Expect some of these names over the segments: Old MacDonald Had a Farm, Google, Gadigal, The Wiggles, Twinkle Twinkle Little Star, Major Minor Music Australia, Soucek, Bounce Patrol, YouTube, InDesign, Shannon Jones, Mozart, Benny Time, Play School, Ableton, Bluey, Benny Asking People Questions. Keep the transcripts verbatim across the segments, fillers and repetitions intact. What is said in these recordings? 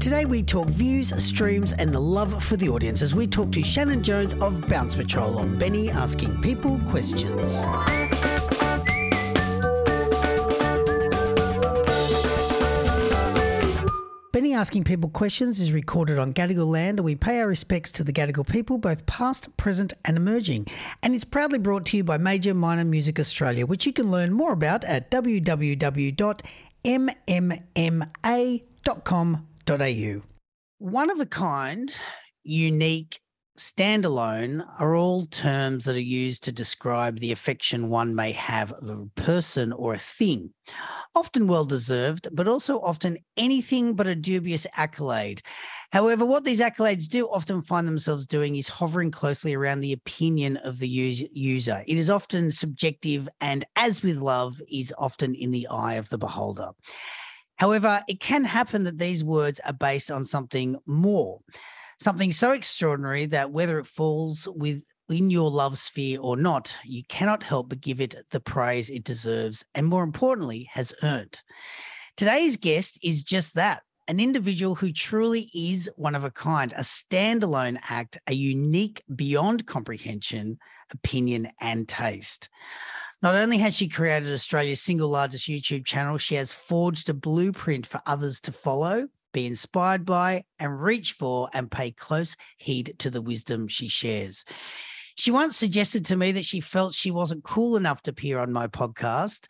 Today we talk views, streams and the love for the audience as we talk to Shannon Jones of Bounce Patrol on Benny Asking People Questions. Benny Asking People Questions is recorded on Gadigal land, and we pay our respects to the Gadigal people, both past, present and emerging. And it's proudly brought to you by Major Minor Music Australia, which you can learn more about at w w w dot m m m a dot com dot a u. One of a kind, unique, standalone are all terms that are used to describe the affection one may have of a person or a thing, often well-deserved, but also often anything but a dubious accolade. However, what these accolades do often find themselves doing is hovering closely around the opinion of the user. It is often subjective and, as with love, is often in the eye of the beholder. However, it can happen that these words are based on something more. Something so extraordinary that whether it falls within your love sphere or not, you cannot help but give it the praise it deserves and, more importantly, has earned. Today's guest is just that, an individual who truly is one of a kind, a standalone act, a unique beyond comprehension, opinion and taste. Not only has she created Australia's single largest YouTube channel, she has forged a blueprint for others to follow, be inspired by and reach for and pay close heed to the wisdom she shares. She once suggested to me that she felt she wasn't cool enough to appear on my podcast,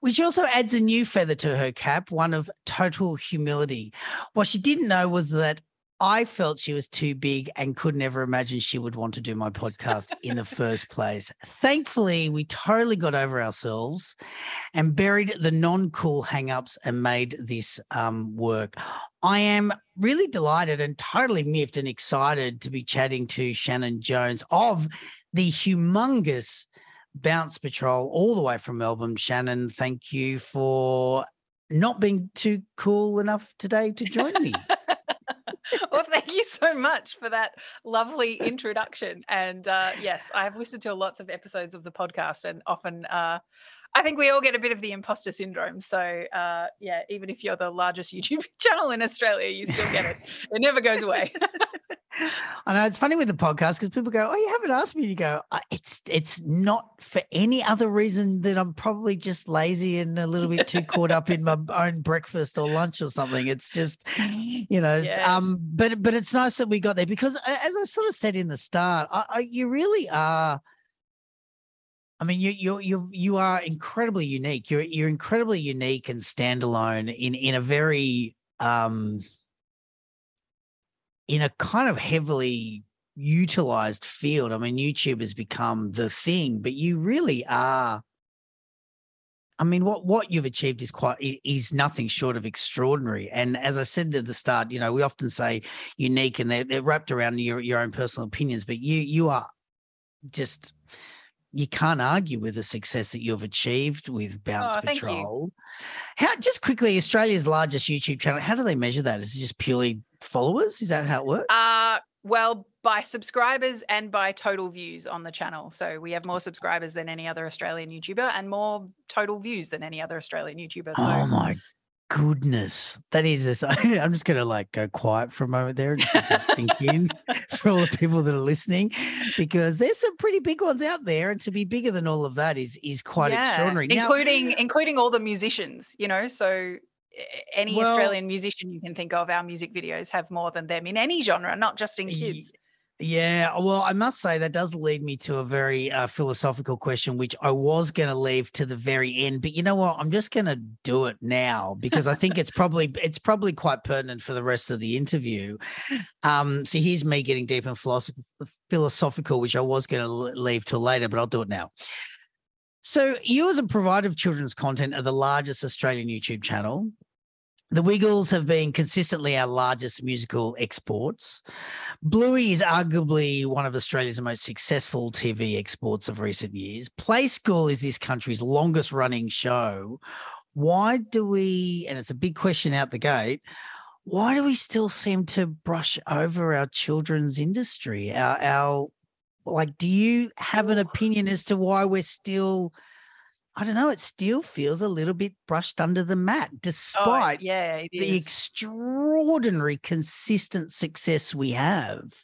which also adds a new feather to her cap, one of total humility. What she didn't know was that I felt she was too big and could never imagine she would want to do my podcast in the first place. Thankfully, we totally got over ourselves and buried the non-cool hang-ups and made this um, work. I am really delighted and totally miffed and excited to be chatting to Shannon Jones of the humongous Bounce Patrol all the way from Melbourne. Shannon, thank you for not being too cool enough today to join me. Well, thank you so much for that lovely introduction. And uh, yes, I have listened to lots of episodes of the podcast, and often uh, I think we all get a bit of the imposter syndrome. So uh, yeah, even if you're the largest YouTube channel in Australia, you still get it. It never goes away. I know it's funny with the podcast because people go, "Oh, you haven't asked me." You go, "It's it's not for any other reason than I'm probably just lazy and a little bit too caught up in my own breakfast or lunch or something." It's just, you know. Yes. Um, but but it's nice that we got there because, as I sort of said in the start, I, I, you really are. I mean, you you you you are incredibly unique. You're you're incredibly unique and standalone in in a very. Um, in a kind of heavily utilized field. I mean, YouTube has become the thing, but you really are, I mean, what, what you've achieved is quite, is nothing short of extraordinary. And as I said at the start, you know, we often say unique and they're, they're wrapped around your, your own personal opinions, but you, you are just, you can't argue with the success that you've achieved with Bounce oh, Patrol. How, just quickly, Australia's largest YouTube channel, how do they measure that? Is it just purely followers? Is that how it works? Uh, well, by subscribers and by total views on the channel. So we have more subscribers than any other Australian YouTuber and more total views than any other Australian YouTuber. So. Oh, my goodness. That is this. I'm just going to like go quiet for a moment there and just let that sink in for all the people that are listening, because there's some pretty big ones out there, and to be bigger than all of that is is quite yeah, extraordinary. Including now, including all the musicians, you know, so any well, Australian musician you can think of, our music videos have more than them in any genre, not just in kids. Yeah, well, I must say that does lead me to a very uh, philosophical question, which I was going to leave to the very end. But you know what? I'm just going to do it now because I think it's probably it's probably quite pertinent for the rest of the interview. Um, so here's me getting deep and philosoph- philosophical, which I was going to leave till later, but I'll do it now. So you as a provider of children's content are the largest Australian YouTube channel. The Wiggles have been consistently our largest musical exports. Bluey is arguably one of Australia's most successful T V exports of recent years. Play School is this country's longest running show. Why do we, and it's a big question out the gate, why do we still seem to brush over our children's industry? Our, our like, do you have an opinion as to why we're still I don't know, it still feels a little bit brushed under the mat, despite oh, yeah, it the is. extraordinary consistent success we have.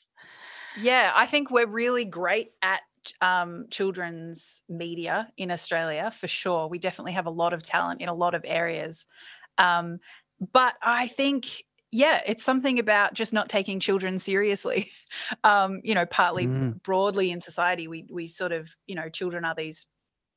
Yeah, I think we're really great at um, children's media in Australia, for sure. We definitely have a lot of talent in a lot of areas. Um, but I think, yeah, it's something about just not taking children seriously, um, you know, partly mm. broadly in society. We we sort of, you know, children are these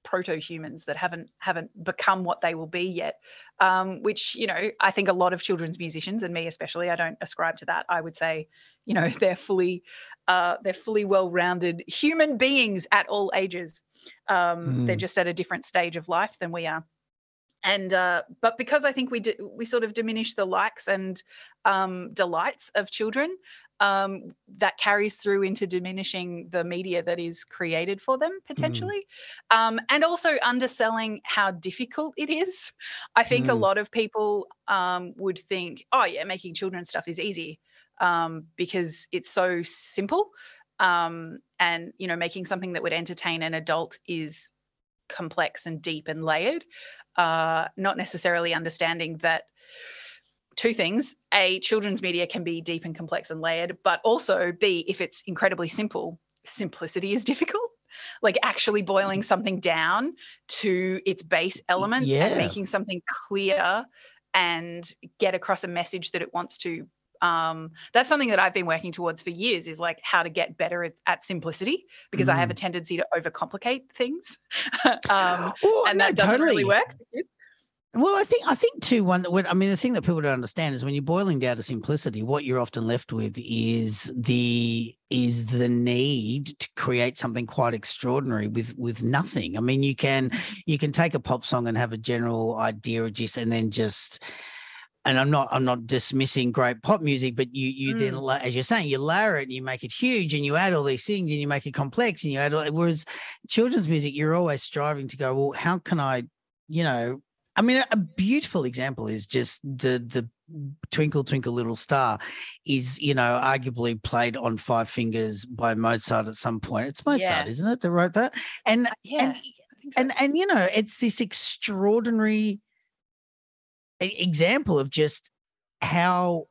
proto-humans that haven't haven't become what they will be yet, um, which, you know, I think a lot of children's musicians, and me especially, I don't ascribe to that. I would say, you know, they're fully uh, they're fully well-rounded human beings at all ages. Um, mm. They're just at a different stage of life than we are. And uh, but because I think we d- we sort of diminish the likes and um, delights of children, um, that carries through into diminishing the media that is created for them potentially, mm. um, and also underselling how difficult it is. I think mm. a lot of people um, would think, oh yeah, making children's stuff is easy um, because it's so simple, um, and you know, making something that would entertain an adult is complex and deep and layered. Uh, not necessarily understanding that two things: A, children's media can be deep and complex and layered, but also B, if it's incredibly simple, simplicity is difficult. Like actually boiling something down to its base elements yeah. and making something clear and get across a message that it wants to. Um, that's something that I've been working towards for years, is like how to get better at, at simplicity, because mm. I have a tendency to overcomplicate things, um, oh, and no, that doesn't totally. really work. Well, I think I think too one that would, I mean, the thing that people don't understand is when you're boiling down to simplicity, what you're often left with is the is the need to create something quite extraordinary with with nothing. I mean, you can you can take a pop song and have a general idea of just, and then just. And I'm not I'm not dismissing great pop music, but you you mm. then, as you're saying, you layer it and you make it huge and you add all these things and you make it complex and you add all, whereas children's music, you're always striving to go, well, how can I, you know, I mean, a beautiful example is just the the Twinkle Twinkle Little Star is, you know, arguably played on five fingers by Mozart at some point. It's Mozart, yeah. isn't it, that wrote that? And yeah, and, I think so. and and you know, it's this extraordinary example of just how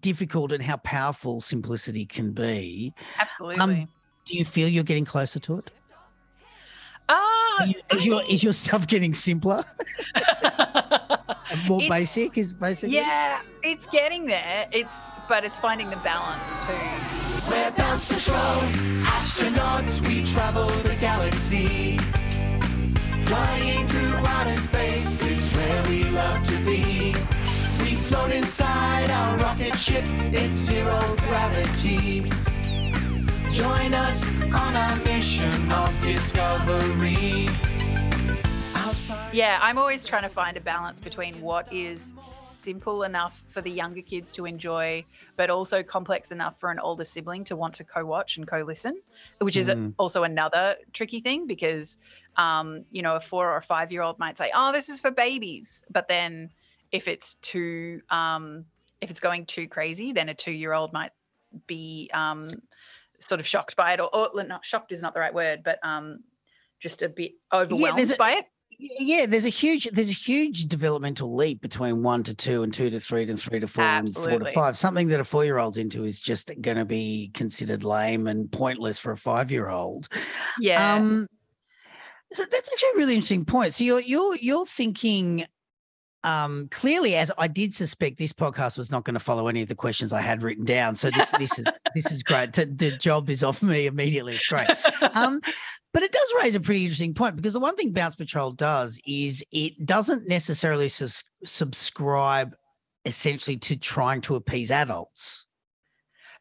difficult and how powerful simplicity can be. Absolutely. Um, do you feel you're getting closer to it? Uh, you, is your is your stuff getting simpler? More basic is basically. Yeah, it's getting there. It's but it's finding the balance too. We're Bounce Patrol, astronauts. We travel the galaxy. Flying through outer space is where we love to be. We float inside our rocket ship, it's zero gravity. Join us on our mission of discovery. Outside yeah, I'm always trying to find a balance between what is simple enough for the younger kids to enjoy, but also complex enough for an older sibling to want to co-watch and co-listen, which is mm. also another tricky thing because, um, you know, a four or a five-year-old might say, oh, this is for babies. But then if it's too, um, if it's going too crazy, then a two-year-old might be um, sort of shocked by it, or, or not shocked is not the right word, but um, just a bit overwhelmed yeah, a- by it. Yeah, there's a huge there's a huge developmental leap between one to two and two to three and three to four Absolutely. and four to five. Something that a four-year-old's into is just going to be considered lame and pointless for a five-year-old. Yeah. Um, so that's actually a really interesting point. So you're you're you're thinking um, clearly, as I did suspect, this podcast was not going to follow any of the questions I had written down. So this this is this is great. The job is off me immediately. It's great. Um, But it does raise a pretty interesting point, because the one thing Bounce Patrol does is it doesn't necessarily subs- subscribe essentially to trying to appease adults.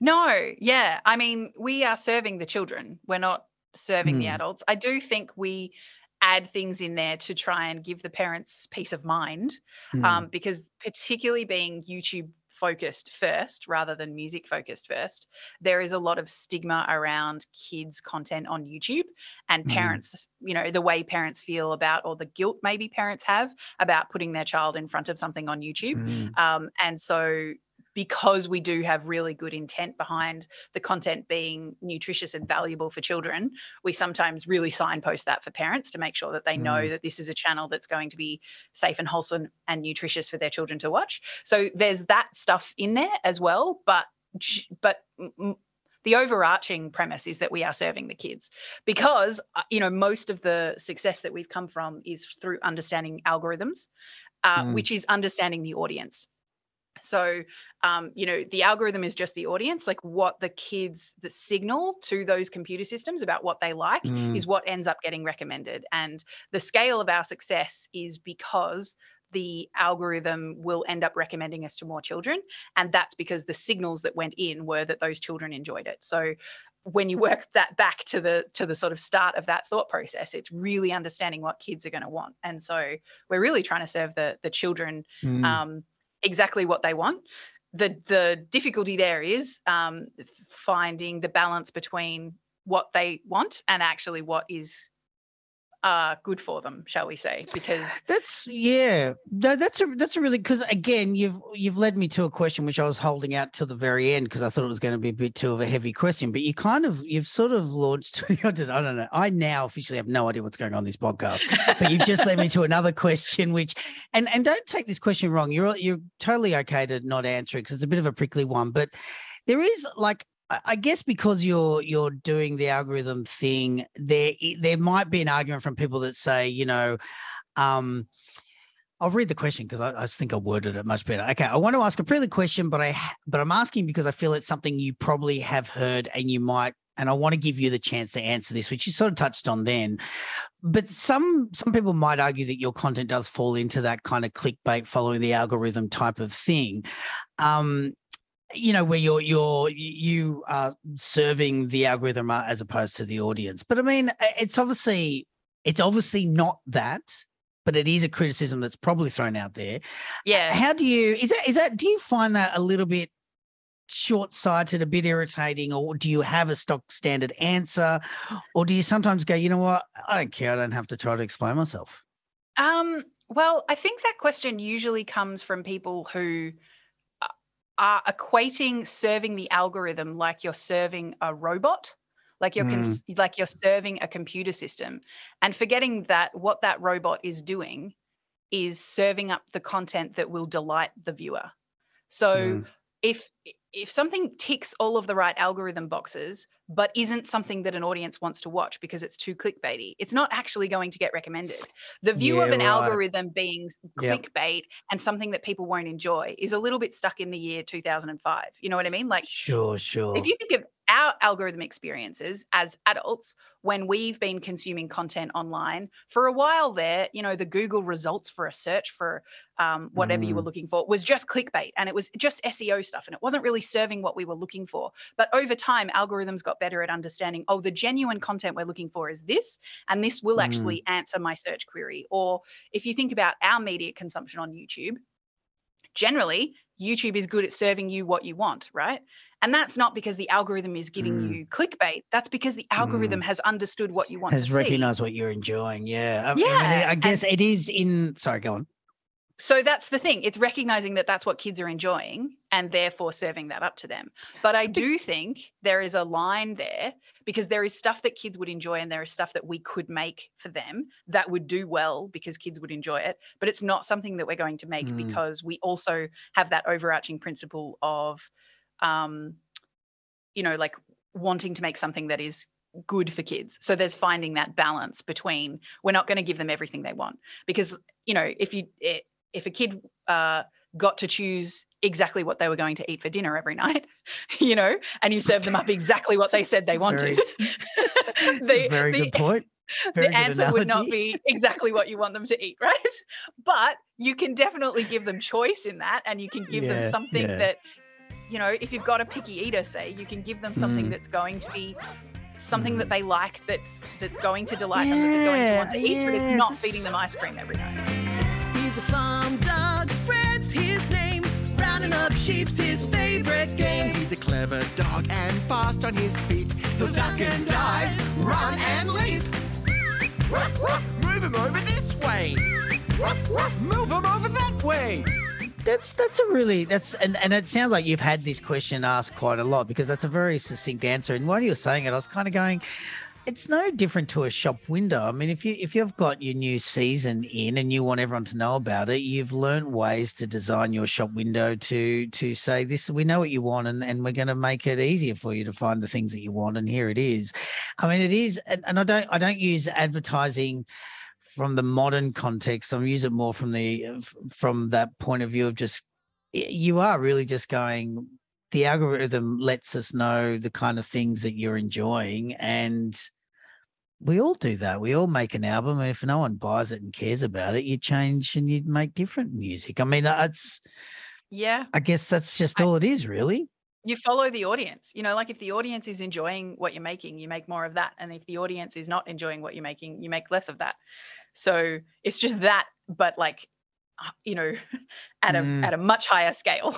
No, yeah. I mean, we are serving the children. We're not serving mm. the adults. I do think we add things in there to try and give the parents peace of mind mm. um, because particularly being YouTube focused first rather than music focused first, there is a lot of stigma around kids content on YouTube and parents, mm. you know, the way parents feel about, or the guilt maybe parents have about putting their child in front of something on YouTube. Mm. Um, and so because we do have really good intent behind the content being nutritious and valuable for children, we sometimes really signpost that for parents to make sure that they know mm. that this is a channel that's going to be safe and wholesome and nutritious for their children to watch. So there's that stuff in there as well, but but the overarching premise is that we are serving the kids, because, you know, most of the success that we've come from is through understanding algorithms, uh, mm. which is understanding the audience. So, um, you know, the algorithm is just the audience, like what the kids, the signal to those computer systems about what they like mm. is what ends up getting recommended. And the scale of our success is because the algorithm will end up recommending us to more children. And that's because the signals that went in were that those children enjoyed it. So when you work that back to the to the sort of start of that thought process, it's really understanding what kids are going to want. And so we're really trying to serve the, the children mm. um, exactly what they want. The, the difficulty there is um, finding the balance between what they want and actually what is Uh, good for them, shall we say? Because that's yeah, no, that's a that's a really because again, you've you've led me to a question which I was holding out till the very end because I thought it was going to be a bit too of a heavy question. But you kind of you've sort of launched. I don't know. I now officially have no idea what's going on in this podcast. But you've just led me to another question, which and and don't take this question wrong. You're you're totally okay to not answer it because it's a bit of a prickly one. But there is like. I guess because you're you're doing the algorithm thing, there there might be an argument from people that say, you know, um, I'll read the question because I, I think I worded it much better. Okay, I want to ask a pretty question, but I but I'm asking because I feel it's something you probably have heard and you might, and I want to give you the chance to answer this, which you sort of touched on then. But some some people might argue that your content does fall into that kind of clickbait, following the algorithm type of thing. Um, you know, where you're, you're, you are serving the algorithm as opposed to the audience. But I mean, it's obviously, it's obviously not that, but it is a criticism that's probably thrown out there. Yeah. How do you, is that, is that, do you find that a little bit short-sighted, a bit irritating, or do you have a stock standard answer, or do you sometimes go, you know what, I don't care. I don't have to try to explain myself. Um, well, I think that question usually comes from people who are equating serving the algorithm like you're serving a robot, like you're mm. cons- like you're serving a computer system, and forgetting that what that robot is doing is serving up the content that will delight the viewer. So mm. if if something ticks all of the right algorithm boxes but isn't something that an audience wants to watch because it's too clickbaity, it's not actually going to get recommended. The view yeah, of an right. algorithm being clickbait yep. and something that people won't enjoy is a little bit stuck in the year two thousand five. You know what I mean? Like, sure, sure. If you think of our algorithm experiences as adults, when we've been consuming content online for a while there, you know, the Google results for a search for um, whatever mm. you were looking for was just clickbait, and it was just S E O stuff, and it wasn't really serving what we were looking for. But over time, algorithms got better at understanding, oh, the genuine content we're looking for is this, and this will mm. actually answer my search query. Or if you think about our media consumption on YouTube, generally, YouTube is good at serving you what you want, right? And that's not because the algorithm is giving mm. you clickbait. That's because the algorithm mm. has understood what you want has to see. Has recognized what you're enjoying, yeah. I, yeah. I, I guess and, it is in, sorry, go on. So that's the thing. It's recognizing that that's what kids are enjoying and therefore serving that up to them. But I do think there is a line there, because there is stuff that kids would enjoy and there is stuff that we could make for them that would do well because kids would enjoy it. But it's not something that we're going to make mm. because we also have that overarching principle of, um, you know, like wanting to make something that is good for kids. So there's finding that balance between we're not going to give them everything they want, because, you know, if you it, if a kid uh, got to choose exactly what they were going to eat for dinner every night, you know, and you serve them up exactly what they said they wanted. Very, the, a very the, good point. Very the good answer analogy. Would not be exactly what you want them to eat, right? But you can definitely give them choice in that, and you can give yeah, them something yeah. that, you know, if you've got a picky eater, say, you can give them something mm. that's going to be something mm. that they like, that's that's going to delight yeah, them, that they're going to want to eat, yeah, but it's not feeding them ice cream every night. He's a farm dog, Red's his name. Rounding up sheep's his favourite game. He's a clever dog and fast on his feet. He'll duck and dive, run and leap. Move him over this way. Move him over that way. that's that's a really that's and, and it sounds like you've had this question asked quite a lot, because that's a very succinct answer. And while you were saying it, I was kind of going, it's no different to a shop window. I mean, if you if you've got your new season in and you want everyone to know about it, you've learned ways to design your shop window to to say this, we know what you want, and, and we're going to make it easier for you to find the things that you want. And here it is. I mean, it is, and, and I don't I don't use advertising from the modern context. I use it more from the from that point of view of just, you are really just going, the algorithm lets us know the kind of things that you're enjoying, and we all do that. We all make an album, and if no one buys it and cares about it, you change and you make different music. I mean, it's, yeah, I guess that's just I, all it is, really. You follow the audience. You know, like if the audience is enjoying what you're making, you make more of that. And if the audience is not enjoying what you're making, you make less of that. So it's just that, but like, you know, at a mm. at a much higher scale.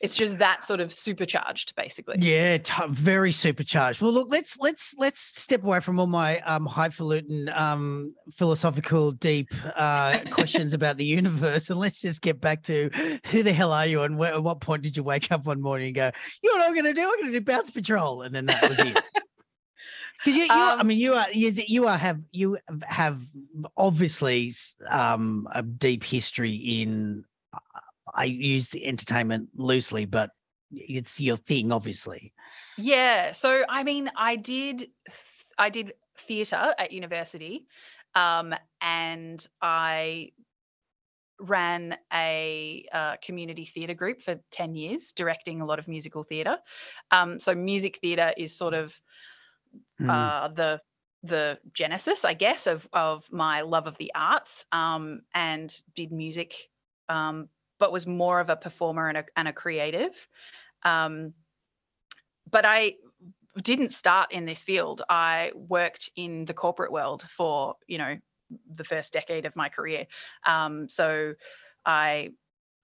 It's just that sort of supercharged, basically. Yeah, t- very supercharged. Well, look, let's let's let's step away from all my um, highfalutin, um, philosophical, deep uh, questions about the universe, and let's just get back to who the hell are you, and wh- at what point did you wake up one morning and go, "You know what I'm going to do? I'm going to do Bounce Patrol," and then that was it. Because you, you um, I mean, you are, you, you are have you have obviously um, a deep history in. Uh, I use the entertainment loosely, but it's your thing, obviously. Yeah. So, I mean, I did, I did theatre at university, um, and I ran a uh, community theatre group for ten years, directing a lot of musical theatre. Um, so music theatre is sort of uh, mm. the the genesis, I guess, of, of my love of the arts, um, and did music, um, but was more of a performer and a, and a creative. Um, but I didn't start in this field. I worked in the corporate world for, you know, the first decade of my career. Um, so I,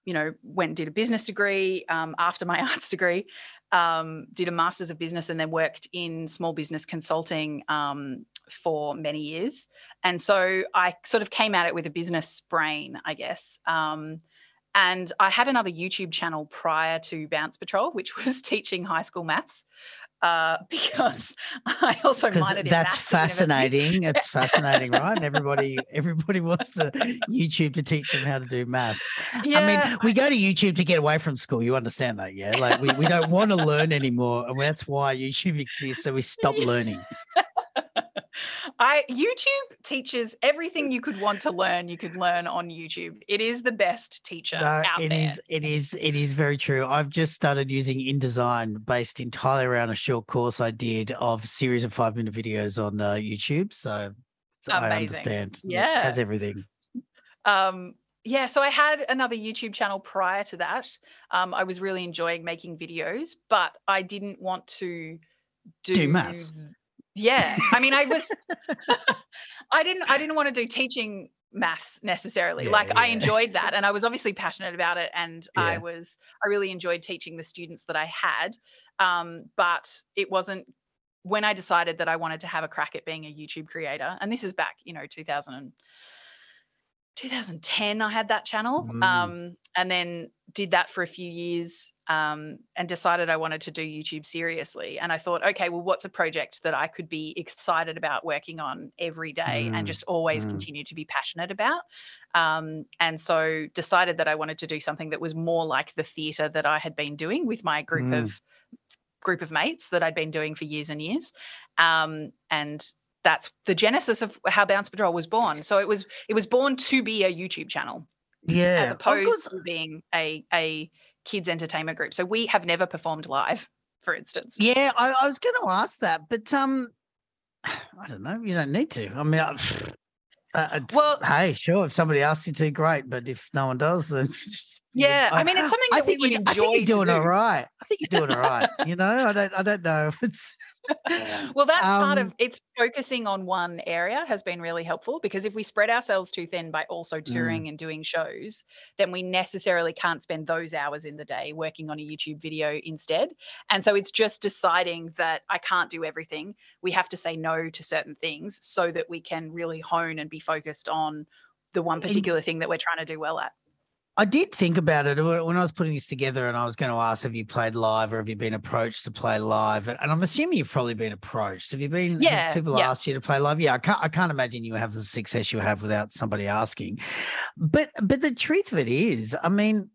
you know, went and did a business degree um, after my arts degree, um, did a master's of business, and then worked in small business consulting um, for many years. And so I sort of came at it with a business brain, I guess. Um, And I had another YouTube channel prior to Bounce Patrol, which was teaching high school maths, uh, because I also minored in maths. That's fascinating. It's fascinating, right? Everybody, everybody wants to YouTube to teach them how to do maths. Yeah, I mean, we go to YouTube to get away from school. You understand that, yeah? Like we, we don't want to learn anymore, and that's why YouTube exists. So we stop learning. I YouTube teaches everything you could want to learn. You could learn on YouTube. It is the best teacher no, out it there. Is, it is. It is very true. I've just started using InDesign, based entirely around a short course I did of a series of five-minute videos on uh, YouTube. So, so I understand. Yeah, it has everything. Um. Yeah, so I had another YouTube channel prior to that. Um, I was really enjoying making videos, but I didn't want to do, do maths. Yeah. I mean, I was, I didn't, I didn't want to do teaching maths necessarily. Yeah, like yeah. I enjoyed that, and I was obviously passionate about it, and yeah. I was, I really enjoyed teaching the students that I had. Um, but it wasn't when I decided that I wanted to have a crack at being a YouTube creator. And this is back, you know, two thousand and twenty ten, I had that channel, mm. um, and then did that for a few years. Um, and decided I wanted to do YouTube seriously. And I thought, okay, well, what's a project that I could be excited about working on every day mm, and just always mm. continue to be passionate about? Um, and so decided that I wanted to do something that was more like the theatre that I had been doing with my group mm. of group of mates that I'd been doing for years and years. Um, and that's the genesis of how Bounce Patrol was born. So it was it was born to be a YouTube channel, yeah, as opposed to being a a kids entertainment group. So we have never performed live, for instance. Yeah, I, I was going to ask that, but um, I don't know. You don't need to. I mean, I, uh, well, hey, sure. If somebody asks you to, great. But if no one does, then yeah. I, I mean, it's something that I think we would you, enjoy. I think you're doing do. all right. I think you're doing all right. You know, I don't. I don't know if it's. Well, that's um, part of it's focusing on one area has been really helpful, because if we spread ourselves too thin by also touring mm. and doing shows, then we necessarily can't spend those hours in the day working on a YouTube video instead. And so it's just deciding that I can't do everything. We have to say no to certain things so that we can really hone and be focused on the one particular in, thing that we're trying to do well at. I did think about it when I was putting this together, and I was going to ask, have you played live or have you been approached to play live? And I'm assuming you've probably been approached. Have you been, yeah, have people yeah. asked you to play live? Yeah, I can't, I can't imagine you have the success you have without somebody asking. But but the truth of it is, I mean,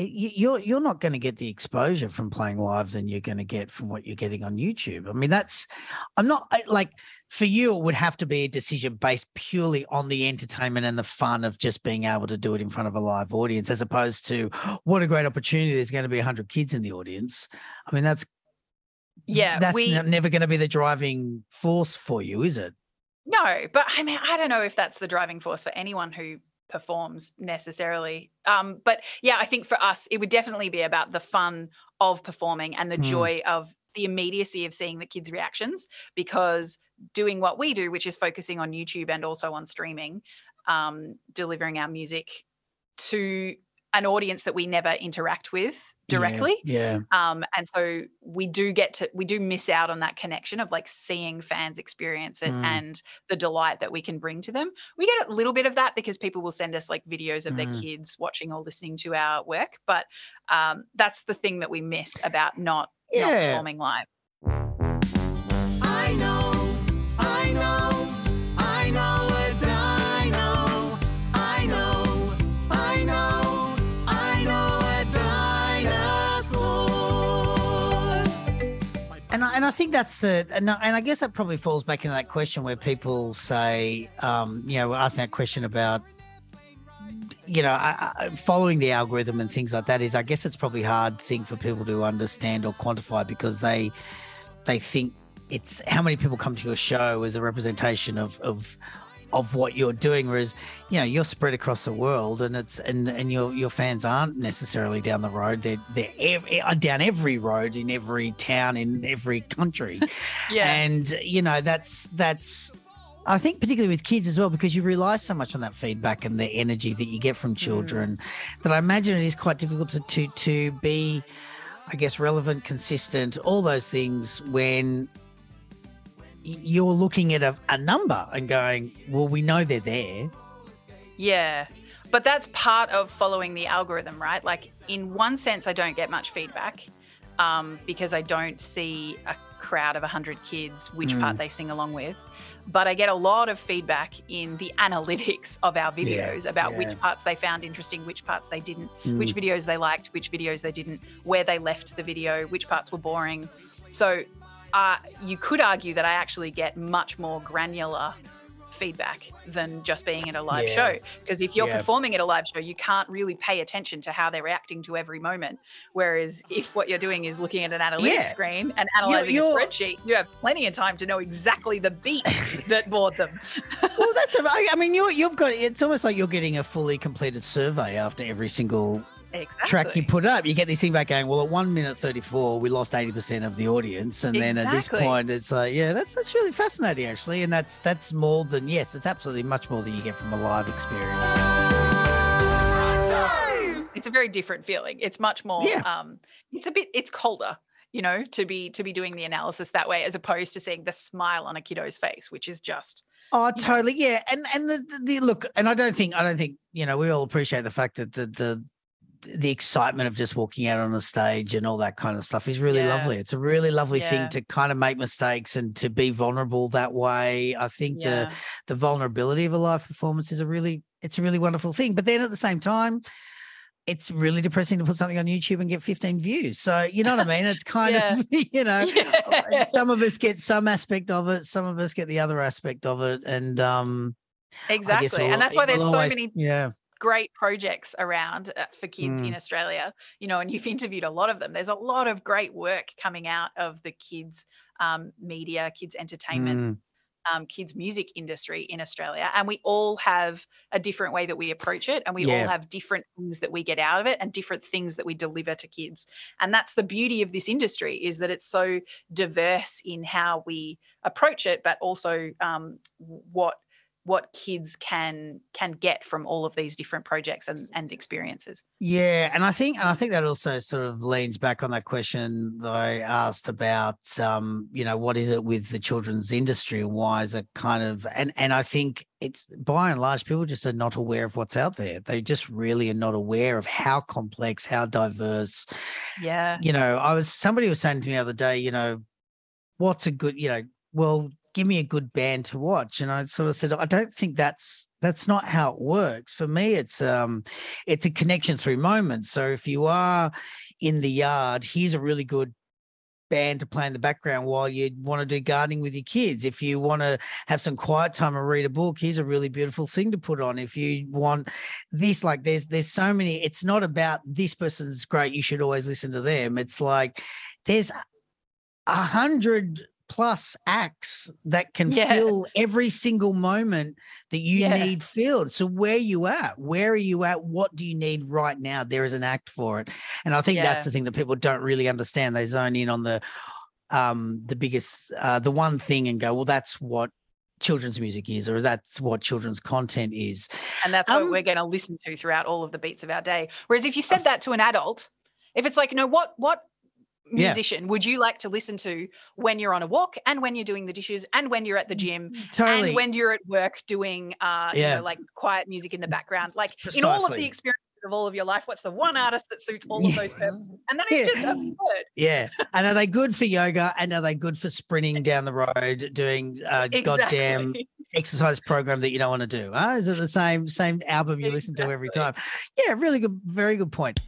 you're you're not going to get the exposure from playing live than you're going to get from what you're getting on YouTube. I mean, that's, I'm not, like, for you, it would have to be a decision based purely on the entertainment and the fun of just being able to do it in front of a live audience, as opposed to what a great opportunity, there's going to be one hundred kids in the audience. I mean, that's, yeah, that's we, never going to be the driving force for you, is it? No, but I mean, I don't know if that's the driving force for anyone who performs necessarily. Um, but yeah, I think for us, it would definitely be about the fun of performing and the mm. joy of the immediacy of seeing the kids' reactions, because doing what we do, which is focusing on YouTube and also on streaming, um, delivering our music to an audience that we never interact with directly. Yeah, yeah. Um, and so we do get to, we do miss out on that connection of, like, seeing fans experience it mm. and the delight that we can bring to them. We get a little bit of that because people will send us, like, videos of mm. their kids watching or listening to our work. But um, that's the thing that we miss about not, yeah. not performing live. I know, I know, I know. And I, and I think that's the, and I, and I guess that probably falls back into that question where people say, um, you know, we're asking that question about, you know, I, I, following the algorithm and things like that. Is, I guess it's probably a hard thing for people to understand or quantify, because they they think it's how many people come to your show as a representation of of of what you're doing, whereas, you know, you're spread across the world, and it's and and your your fans aren't necessarily down the road. They're they're every, down every road in every town in every country, yeah. And you know that's that's I think particularly with kids as well, because you rely so much on that feedback and the energy that you get from children, mm. that I imagine it is quite difficult to to to be, I guess, relevant, consistent, all those things when you're looking at a, a number and going, well, we know they're there. Yeah, but that's part of following the algorithm, right? Like, in one sense, I don't get much feedback um, because I don't see a crowd of one hundred kids, which mm. part they sing along with. But I get a lot of feedback in the analytics of our videos yeah, about yeah. which parts they found interesting, which parts they didn't, mm. which videos they liked, which videos they didn't, where they left the video, which parts were boring. So Uh, you could argue that I actually get much more granular feedback than just being at a live yeah. show, because if you're yeah. performing at a live show, you can't really pay attention to how they're reacting to every moment, whereas if what you're doing is looking at an analytics yeah. screen and analyzing you're, you're... a spreadsheet, you have plenty of time to know exactly the beat that bored them. Well, that's a, I mean you're, you've got it's almost like you're getting a fully completed survey after every single Exactly. track you put up. You get this thing back going, well, at one minute thirty-four we lost eighty percent of the audience, and exactly. then at this point it's like, yeah, that's that's really fascinating actually, and that's that's more than, yes, it's absolutely much more than you get from a live experience. It's a very different feeling. It's much more yeah. um it's a bit it's colder, you know, to be to be doing the analysis that way, as opposed to seeing the smile on a kiddo's face, which is just Oh, totally know. yeah and and the, the look, and I don't think I don't think you know we all appreciate the fact that the the the excitement of just walking out on the stage and all that kind of stuff is really yeah. lovely. It's a really lovely yeah. thing to kind of make mistakes and to be vulnerable that way. I think yeah. the the vulnerability of a live performance is a really, it's a really wonderful thing. But then at the same time, it's really depressing to put something on YouTube and get fifteen views. So, you know what I mean? It's kind yeah. of, you know, yeah. some of us get some aspect of it, some of us get the other aspect of it. And um, exactly. We'll, and that's why there's we'll always, so many. Yeah. great projects around for kids mm. in Australia, you know, and you've interviewed a lot of them. There's a lot of great work coming out of the kids um, media, kids entertainment, mm. um, kids music industry in Australia. And we all have a different way that we approach it, and we yeah. all have different things that we get out of it and different things that we deliver to kids. And that's the beauty of this industry, is that it's so diverse in how we approach it, but also um, what what kids can can get from all of these different projects and, and experiences. Yeah, and I think and I think that also sort of leans back on that question that I asked about, um, you know, what is it with the children's industry and why is it kind of, and and I think it's by and large people just are not aware of what's out there. They just really are not aware of how complex, how diverse. Yeah. You know, I was somebody was saying to me the other day, you know, what's a good, you know, well, give me a good band to watch. And I sort of said, I don't think that's that's not how it works. For me, it's um it's a connection through moments. So if you are in the yard, here's a really good band to play in the background while you want to do gardening with your kids. If you want to have some quiet time and read a book, here's a really beautiful thing to put on. If you want this, like there's there's so many, it's not about this person's great, you should always listen to them. It's like there's a hundred plus acts that can yeah. fill every single moment that you yeah. need filled. So where you at? Where are you at? What do you need right now? There is an act for it. And I think yeah. that's the thing that people don't really understand. They zone in on the um the biggest uh the one thing and go, well, that's what children's music is, or that's what children's content is. And that's um, what we're going to listen to throughout all of the beats of our day. Whereas if you said that to an adult, if it's like, you know, what what musician yeah. would you like to listen to when you're on a walk and when you're doing the dishes and when you're at the gym totally. And when you're at work doing uh yeah. you know, like quiet music in the background, like precisely. In all of the experiences of all of your life, what's the one artist that suits all yeah. of those purposes? And that is yeah. just absurd. Yeah. And are they good for yoga, and are they good for sprinting down the road doing uh exactly. goddamn exercise program that you don't want to do? Huh? Is it the same same album you exactly. listen to every time? Yeah, really good, very good point.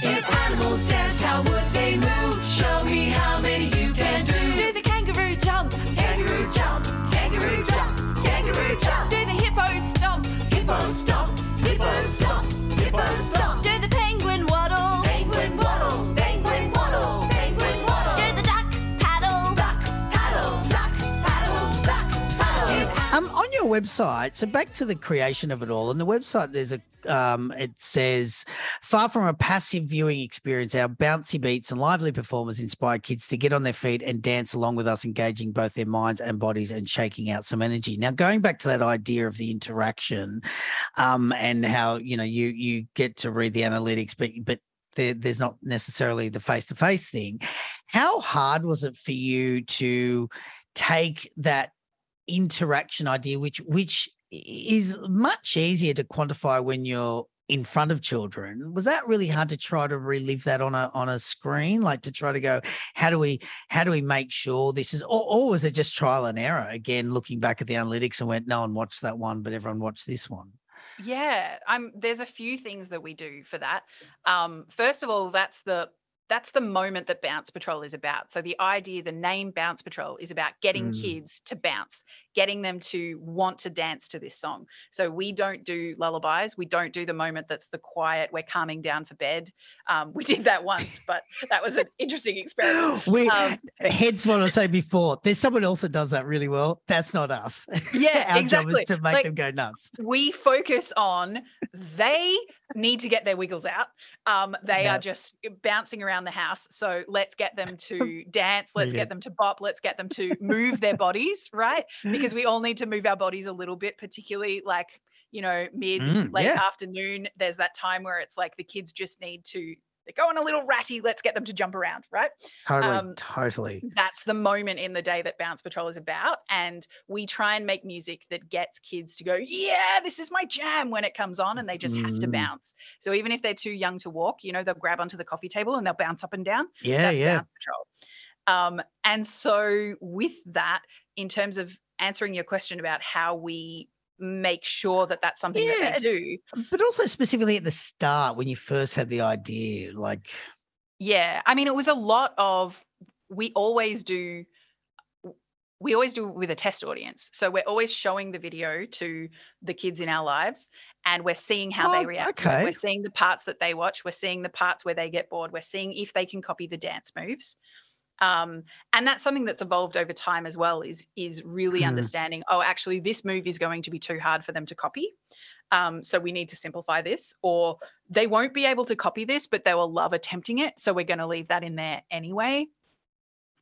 If animals dance, how would they move? Show me how many you can do. Do the kangaroo jump, kangaroo jump, kangaroo jump, kangaroo jump. Do the hippo stomp, hippo stomp, hippo stomp, hippo stomp. Do the penguin waddle, penguin waddle, penguin waddle, penguin waddle. Do the duck paddle, duck paddle, duck paddle, duck paddle. Um, on your website, so back to the creation of it all. On the website, there's a Um, it says, far from a passive viewing experience, our bouncy beats and lively performers inspire kids to get on their feet and dance along with us, engaging both their minds and bodies and shaking out some energy. Now, going back to that idea of the interaction, um, and how, you know, you you get to read the analytics, but but there, there's not necessarily the face-to-face thing. How hard was it for you to take that interaction idea, which which is much easier to quantify when you're in front of children? Was that really hard to try to relive that on a on a screen, like to try to go, how do we how do we make sure this is, or, or was it just trial and error again, looking back at the analytics and went, no one watched that one but everyone watched this one? Yeah, I'm there's a few things that we do for that. Um first of all, that's the That's the moment that Bounce Patrol is about. So the idea, the name Bounce Patrol, is about getting mm. kids to bounce, getting them to want to dance to this song. So we don't do lullabies. We don't do the moment that's the quiet, we're calming down for bed. Um, we did that once, but that was an interesting experiment. We, um, hence what I say before, there's someone else that does that really well. That's not us. Yeah, Our exactly. job is to make like, them go nuts. We focus on they need to get their wiggles out. Um, they yep. are just bouncing around the house, so let's get them to dance, let's yeah. get them to bop, let's get them to move their bodies, right? Because we all need to move our bodies a little bit, particularly like, you know, mid mm, late yeah. afternoon. There's that time where it's like the kids just need to go on a little ratty, let's get them to jump around, right? Totally, um, totally. That's the moment in the day that Bounce Patrol is about, and we try and make music that gets kids to go, yeah, this is my jam when it comes on, and they just mm. have to bounce. So even if they're too young to walk, you know, they'll grab onto the coffee table and they'll bounce up and down. Yeah, that's yeah. Bounce Patrol. Um, and so with that, in terms of answering your question about how we make sure that that's something yeah, that they do. But also specifically at the start when you first had the idea, like. Yeah, I mean, it was a lot of, we always do, we always do with a test audience. So we're always showing the video to the kids in our lives and we're seeing how oh, they react. Okay. We're seeing the parts that they watch. We're seeing the parts where they get bored. We're seeing if they can copy the dance moves. Um, and that's something that's evolved over time as well, is is really mm. understanding, oh, actually, this move is going to be too hard for them to copy. Um, so we need to simplify this, or they won't be able to copy this, but they will love attempting it. So we're going to leave that in there anyway.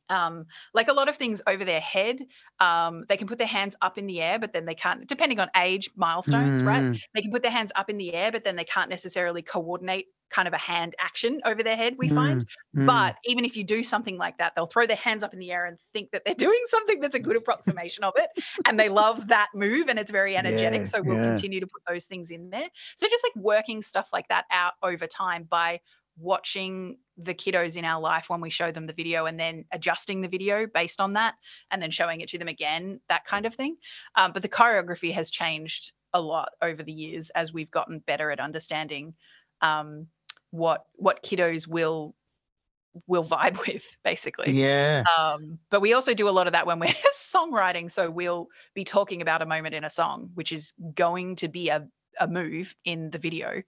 Um, like a lot of things over their head, um, they can put their hands up in the air, but then they can't, depending on age, milestones, mm. right? They can put their hands up in the air, but then they can't necessarily coordinate kind of a hand action over their head, we mm. find. Mm. But even if you do something like that, they'll throw their hands up in the air and think that they're doing something that's a good approximation of it. And they love that move and it's very energetic. Yeah, so we'll yeah. continue to put those things in there. So just like working stuff like that out over time by watching the kiddos in our life when we show them the video and then adjusting the video based on that and then showing it to them again, that kind of thing. Um, but the choreography has changed a lot over the years as we've gotten better at understanding um, what what kiddos will will vibe with, basically. Yeah. Um, but we also do a lot of that when we're songwriting. So we'll be talking about a moment in a song, which is going to be a, a move in the video.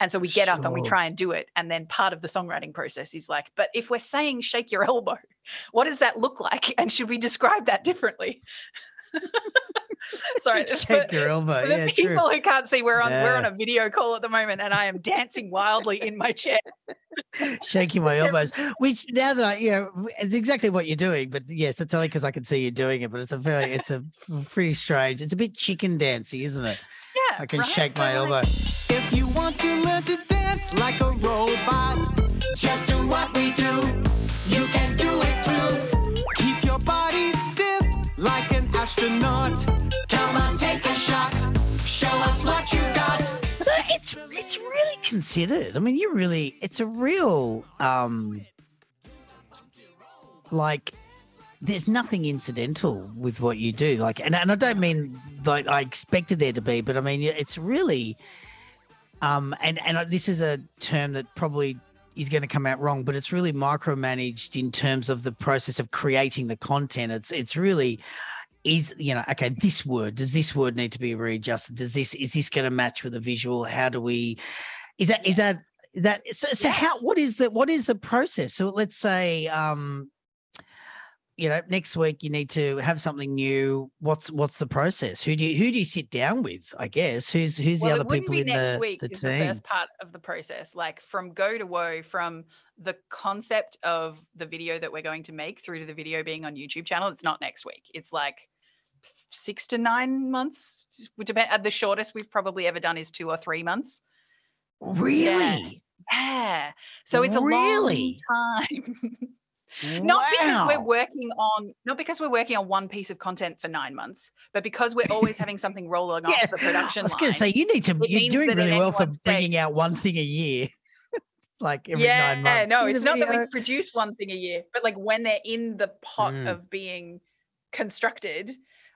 And so we get sure. up and we try and do it. And then part of the songwriting process is like, but if we're saying shake your elbow, what does that look like? And should we describe that differently? Sorry. Shake for, your elbow. For the yeah, people true. who can't see, we're on, yeah. we're on a video call at the moment and I am dancing wildly in my chair. Shaking my elbows, which now that I, you know, it's exactly what you're doing, but yes, it's only because I can see you doing it, but it's a very, it's a pretty strange, it's a bit chicken dancey, isn't it? Yeah, I can right? shake my elbow. If you want to learn to dance like a robot, just do what we do. You can do it too. Keep your body stiff like an astronaut. Come on, take a shot. Show us what you got. So it's it's really considered. I mean, you really, it's a real, um, like, there's nothing incidental with what you do. Like, and, and I don't mean like I expected there to be, but I mean, it's really... Um, and, and this is a term that probably is going to come out wrong, but it's really micromanaged in terms of the process of creating the content. It's it's really is, you know, okay, this word, does this word need to be readjusted? Does this, is this going to match with a visual? How do we, is that, is that, that, so, so how, what is the, what is the process? So let's say, um, you know, next week you need to have something new. What's what's the process? Who do you who do you sit down with? I guess who's who's well, the other people in the, the team? Next week is the first part of the process, like from go to woe, from the concept of the video that we're going to make through to the video being on YouTube channel. It's not next week. It's like six to nine months. Which depend. The shortest we've probably ever done is two or three months. Really? Yeah. yeah. So it's a really? long time. Not wow. because we're working on not because we're working on one piece of content for nine months, but because we're always having something rolling yeah. off the production. I was going to say you need to. You're doing really well for bringing day. out one thing a year, like every yeah, nine months. Yeah, no, Here's it's not video. that we produce one thing a year, but like when they're in the pot mm. of being constructed,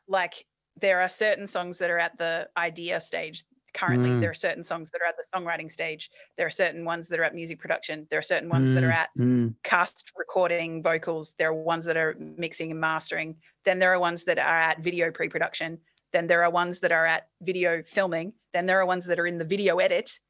like there are certain songs that are at the idea stage. Currently, mm. there are certain songs that are at the songwriting stage. There are certain ones that are at music production. There are certain ones mm. that are at mm. cast, recording, vocals. There are ones that are mixing and mastering. Then there are ones that are at video pre-production. Then there are ones that are at video filming. Then there are ones that are in the video edit.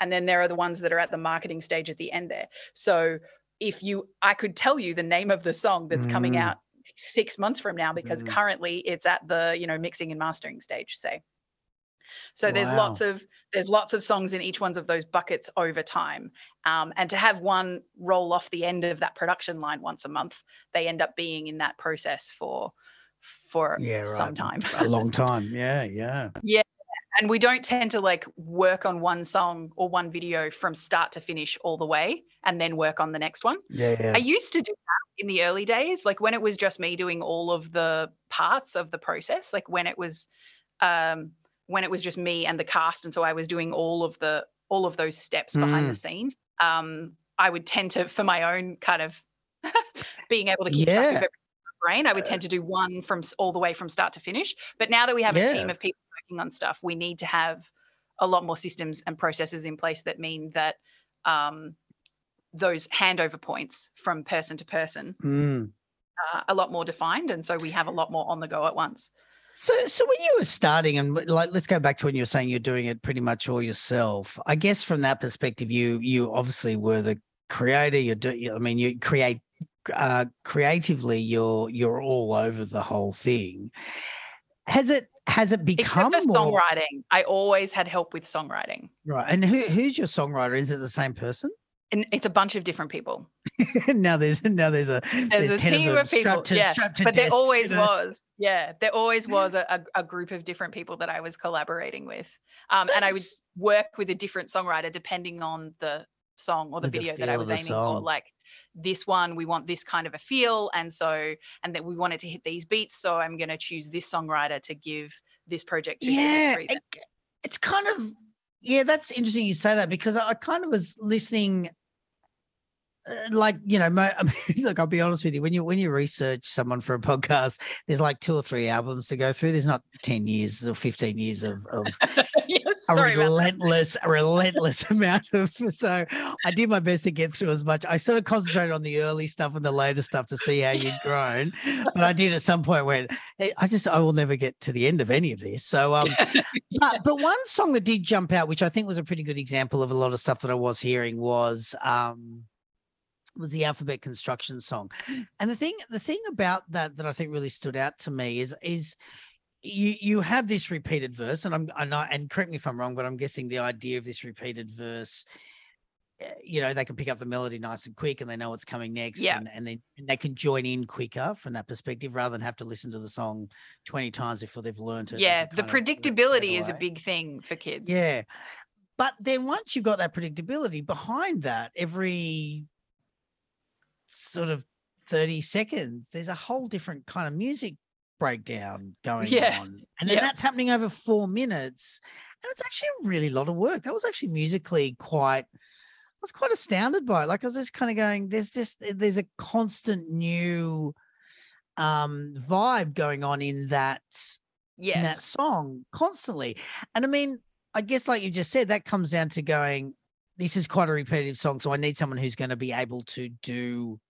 And then there are the ones that are at the marketing stage at the end there. So if you, I could tell you the name of the song that's mm. coming out six months from now because mm. currently it's at the, you know, mixing and mastering stage, say. So there's wow. lots of there's lots of songs in each one of those buckets over time. Um, and to have one roll off the end of that production line once a month, they end up being in that process for for yeah, right. some time. A long time. Yeah, yeah. Yeah. And we don't tend to like work on one song or one video from start to finish all the way and then work on the next one. Yeah, yeah. I used to do that in the early days, like when it was just me doing all of the parts of the process, like when it was um when it was just me and the cast, and so I was doing all of the all of those steps behind mm. the scenes, um, I would tend to, for my own kind of being able to keep yeah. track of everything in my brain, I would tend to do one from all the way from start to finish. But now that we have yeah. a team of people working on stuff, we need to have a lot more systems and processes in place that mean that um, those handover points from person to person mm. are a lot more defined, and so we have a lot more on the go at once. So so when you were starting, and like let's go back to when you were saying you're doing it pretty much all yourself, I guess from that perspective, you you obviously were the creator. You're do, I mean, you create uh, creatively, you're you're all over the whole thing. Has it has it become Except for more... songwriting? I always had help with songwriting. Right. And who who's your songwriter? Is it the same person? And it's a bunch of different people. now there's now there's a there's, there's a ten team of, them of people, strapped to, yeah. strapped to but desks, there always you know? was, yeah, there always was a, a group of different people that I was collaborating with, um, so and I would work with a different songwriter depending on the song or the video the that I was aiming song. for. Like this one, we want this kind of a feel, and so and that we want it to hit these beats, so I'm going to choose this songwriter to give this project to. Yeah, it, it's kind of yeah, that's interesting you say that, because I kind of was listening. Like, you know, my, I mean, look, I'll be honest with you. When you when you research someone for a podcast, there's like two or three albums to go through. There's not ten years or fifteen years of, of yes, a relentless, a relentless amount of. So I did my best to get through as much. I sort of concentrated on the early stuff and the later stuff to see how you'd grown. But I did at some point went, I just I will never get to the end of any of this. So, um, yeah. but but one song that did jump out, which I think was a pretty good example of a lot of stuff that I was hearing, was um. was the Alphabet Construction song. And the thing the thing about that that I think really stood out to me is is you you have this repeated verse, and I'm and, I, and correct me if I'm wrong, but I'm guessing the idea of this repeated verse, you know, they can pick up the melody nice and quick and they know what's coming next, yeah. and, and, they, and they can join in quicker from that perspective rather than have to listen to the song twenty times before they've learned it. Yeah, the predictability is a big thing for kids. Yeah. But then once you've got that predictability, behind that, every sort of thirty seconds there's a whole different kind of music breakdown going yeah. on, and then yeah. that's happening over four minutes, and it's actually a really lot of work. That was actually musically quite I was quite astounded by it. Like I was just kind of going, there's just there's a constant new um vibe going on in that yes. in that song constantly. And I mean, I guess like you just said, that comes down to going, this is quite a repetitive song, so I need someone who's going to be able to do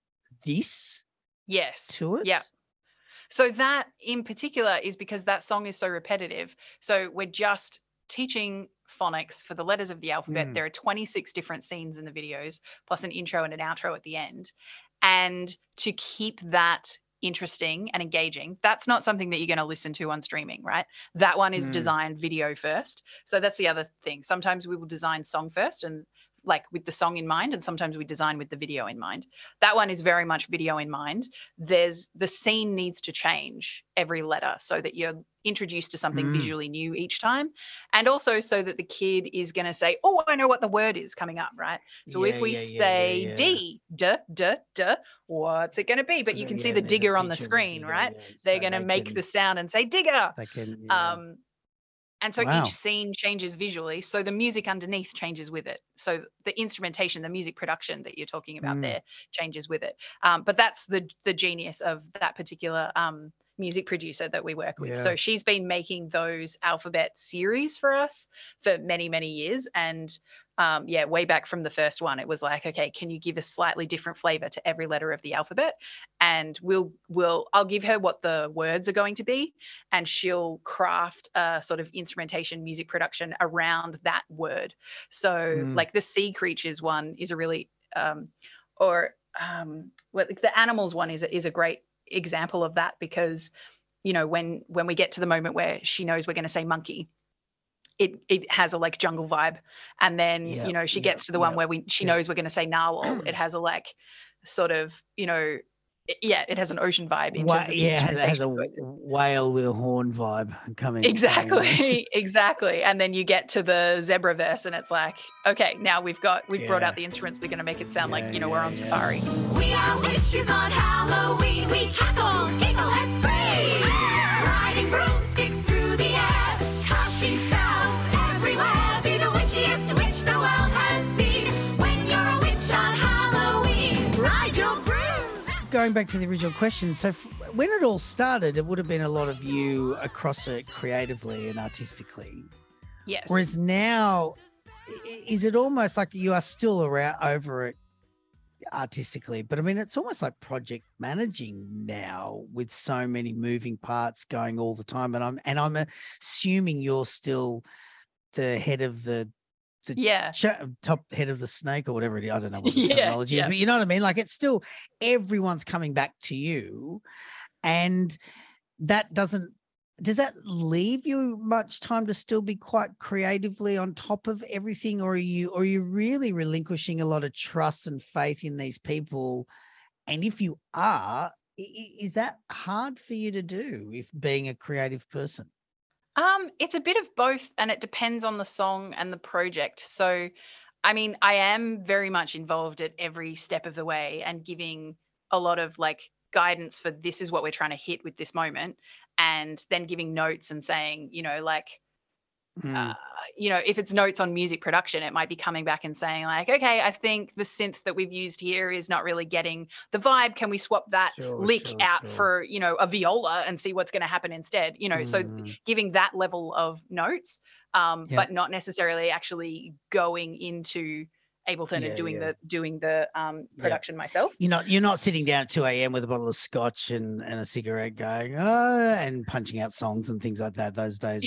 this. Yes. To it. Yeah. So that in particular is because that song is so repetitive. So we're just teaching phonics for the letters of the alphabet. Mm. There are twenty-six different scenes in the videos, plus an intro and an outro at the end. And to keep that interesting and engaging, that's not something that you're going to listen to on streaming, right? That one is mm. designed video first. So that's the other thing. Sometimes we will design song first and like with the song in mind, and sometimes we design with the video in mind. That one is very much video in mind. There's the scene needs to change every letter so that you're introduced to something mm. visually new each time, and also so that the kid is going to say, oh, I know what the word is coming up, right? So yeah, if we yeah, say yeah, yeah, yeah. D, duh, duh, duh, what's it going to be? But you can yeah, see the digger on the screen, digger, right? Yeah. They're so going to they make can, the sound and say digger. They can, yeah. Um And so wow. each scene changes visually, so the music underneath changes with it. So the instrumentation, the music production that you're talking about mm. there changes with it. Um, but that's the the genius of that particular um, music producer that we work with. Yeah. So she's been making those alphabet series for us for many, many years. And um, yeah, way back from the first one, it was like, okay, can you give a slightly different flavor to every letter of the alphabet? And we'll, we'll, I'll give her what the words are going to be, and she'll craft a sort of instrumentation, music production around that word. So mm. like the sea creatures one is a really, um, or um, well, the animals one is, is a great example of that, because, you know, when, when we get to the moment where she knows we're going to say monkey, It it has a like jungle vibe, and then yeah, you know she yeah, gets to the one yeah, where we she yeah. knows we're going to say narwhal. It has a like sort of you know it, yeah it has an ocean vibe in Wha- terms of yeah it has a whale with a horn vibe coming exactly exactly. And then you get to the zebra verse, and it's like, okay, now we've got we've yeah. brought out the instruments that are going to make it sound yeah, like you know yeah, we're on yeah. safari. We are witches on Halloween. We cackle, giggle, and scream. Riding broomsticks through the air, casting spells. Going back to the original question, so f- when it all started, it would have been a lot of you across it creatively and artistically. Yes. Whereas now, is it almost like you are still around over it artistically? But I mean, it's almost like project managing now with so many moving parts going all the time. And I'm and I'm assuming you're still the head of the. the yeah. ch- top head of the snake or whatever it is. I don't know what the yeah, terminology yeah. is, but you know what I mean? Like, it's still, everyone's coming back to you, and that doesn't, Does that leave you much time to still be quite creatively on top of everything, or are you, or are you really relinquishing a lot of trust and faith in these people? And if you are, is that hard for you to do, if being a creative person? Um, it's a bit of both, and it depends on the song and the project. So, I mean, I am very much involved at every step of the way and giving a lot of like guidance for this is what we're trying to hit with this moment, and then giving notes and saying, you know, like, mm. uh, you know, if it's notes on music production, it might be coming back and saying like, okay, I think the synth that we've used here is not really getting the vibe. Can we swap that sure, lick sure, out sure. for, you know, a viola and see what's going to happen instead? You know, mm. so giving that level of notes, um, yeah. but not necessarily actually going into Ableton yeah, and doing yeah. the doing the um, production yeah. myself. You're not you're not sitting down at two a.m. with a bottle of scotch and, and a cigarette going, oh, and punching out songs and things like that those days.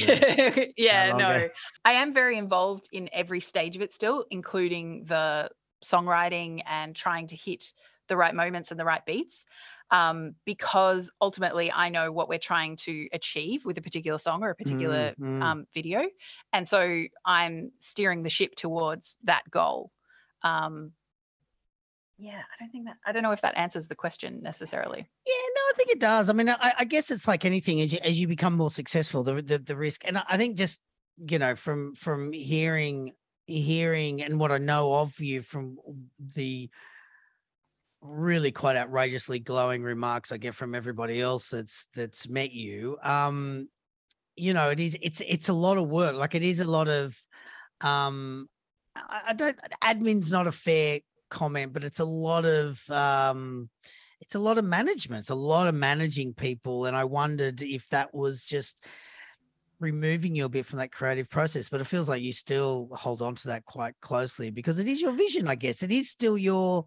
yeah, no, no. I am very involved in every stage of it still, including the songwriting and trying to hit the right moments and the right beats, um, because ultimately I know what we're trying to achieve with a particular song or a particular mm, mm. Um, video. And so I'm steering the ship towards that goal. Um, yeah, I don't think that, I don't know if that answers the question necessarily. Yeah, no, I think it does. I mean, I, I guess it's like anything, as you, as you become more successful, the, the, the risk, and I think just, you know, from, from hearing, hearing and what I know of you from the really quite outrageously glowing remarks I get from everybody else that's, that's met you, um, you know, it is, it's, it's a lot of work. Like it is a lot of, um, I don't, admin's not a fair comment, but it's a lot of, um, it's a lot of management. It's a lot of managing people. And I wondered if that was just removing you a bit from that creative process, but it feels like you still hold on to that quite closely because it is your vision, I guess. It is still your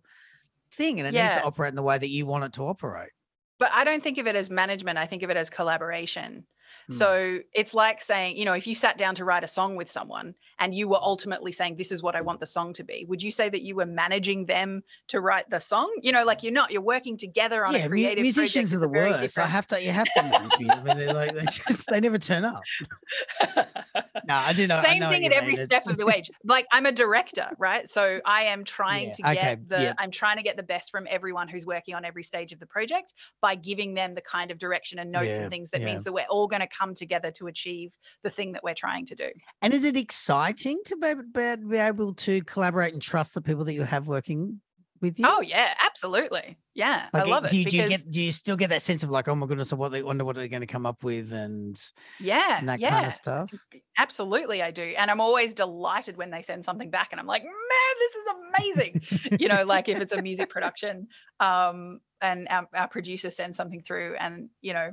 thing and it yeah. needs to operate in the way that you want it to operate. But I don't think of it as management. I think of it as collaboration. So it's like saying, you know, if you sat down to write a song with someone and you were ultimately saying, this is what I want the song to be, would you say that you were managing them to write the song? You know, like you're not, you're working together on yeah, a creative musicians project. Musicians are the worst. Different... I have to, you have to manage me. I mean, they're like, they just, they never turn up. No, I do know. Same I know thing at every mean. step of the way. Like I'm a director, right? So I am trying yeah, to get okay, the, yeah. I'm trying to get the best from everyone who's working on every stage of the project by giving them the kind of direction and notes yeah, and things that yeah. means that we're all going to come together to achieve the thing that we're trying to do. And is it exciting to be, be able to collaborate and trust the people that you have working with you? Oh yeah, absolutely. Yeah, like I love it. Do you, because... do you get? Do you still get that sense of like, oh my goodness, I wonder what they're going to come up with, and yeah, and that yeah. kind of stuff? Absolutely, I do, and I'm always delighted when they send something back, and I'm like, man, this is amazing. You know, like if it's a music production, um, and our, our producer sends something through, and you know.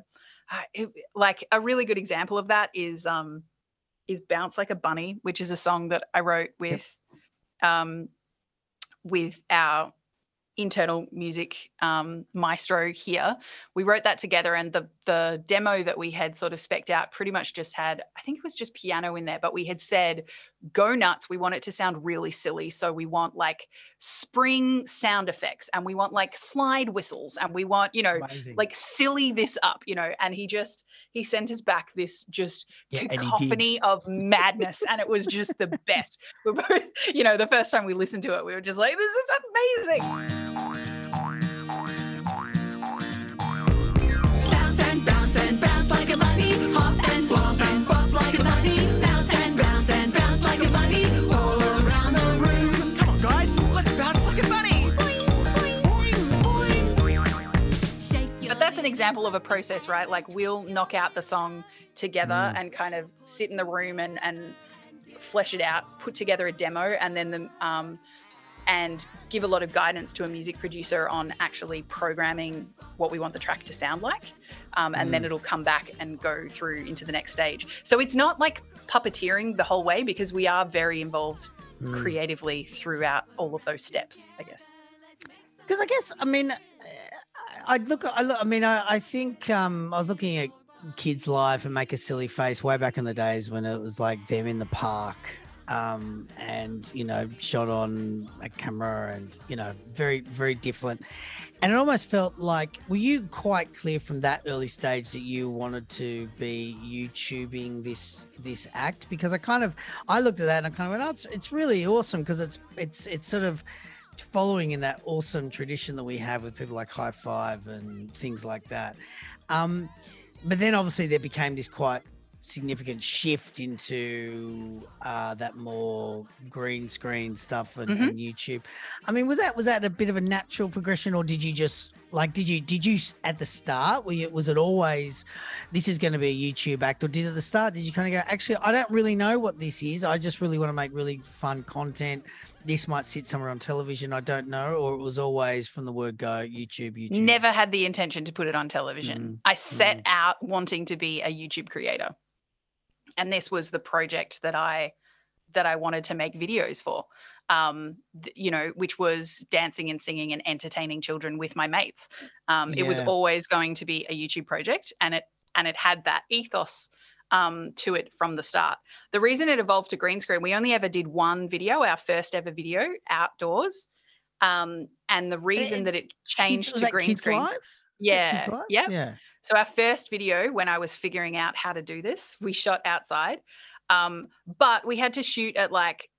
Uh, it, like a really good example of that is um is Bounce Like a Bunny, which is a song that I wrote with yep. um with our internal music um maestro here. We wrote that together, and the the demo that we had sort of spec'd out pretty much just had, I think it was just piano in there, but we had said, go nuts, we want it to sound really silly, so we want like spring sound effects and we want like slide whistles and we want, you know, amazing. Like silly this up, you know. And he just he sent us back this just yeah, cacophony of madness and it was just the best. We're both, you know, the first time we listened to it we were just like, this is amazing. Bounce and bounce and bounce like a bunny, hop and flop and bop like a bunny, bounce and bounce and bounce like a bunny, all around the room. Come on guys, let's bounce like a bunny. Boing, boing, boing, boing. But that's an example of a process, right? Like we'll knock out the song together mm. and kind of sit in the room and, and flesh it out, put together a demo, and then the um and give a lot of guidance to a music producer on actually programming what we want the track to sound like. Um, and mm. then it'll come back and go through into the next stage. So it's not like puppeteering the whole way, because we are very involved mm. creatively throughout all of those steps, I guess. Because I guess, I mean, I look, I look, I mean, I, I think um, I was looking at Kids Live and Make a Silly Face way back in the days when it was like them in the park um, and, you know, shot on a camera and, you know, very, very different. And it almost felt like, were you quite clear from that early stage that you wanted to be YouTubing this this act? Because I kind of, I looked at that and I kind of went, oh, it's, it's really awesome because it's it's it's sort of following in that awesome tradition that we have with people like High Five and things like that. Um, but then obviously there became this quite significant shift into uh, that more green screen stuff and, mm-hmm. and YouTube. I mean, was that was that a bit of a natural progression, or did you just like did you did you at the start? Were you, was it always this is going to be a YouTube act, or did at the start did you kind of go, actually, I don't really know what this is. I just really want to make really fun content. This might sit somewhere on television. I don't know. Or it was always from the word go, YouTube, YouTube. Never had the intention to put it on television. Mm-hmm. I set mm-hmm. out wanting to be a YouTube creator. And this was the project that I that I wanted to make videos for, um, th- you know, which was dancing and singing and entertaining children with my mates. Um, yeah. It was always going to be a YouTube project, and it and it had that ethos um, to it from the start. The reason it evolved to green screen, we only ever did one video, our first ever video outdoors, um, and the reason and that it changed kids, to green kids screen, life? yeah, kids yep. yeah. So our first video, when I was figuring out how to do this, we shot outside, um, but we had to shoot at like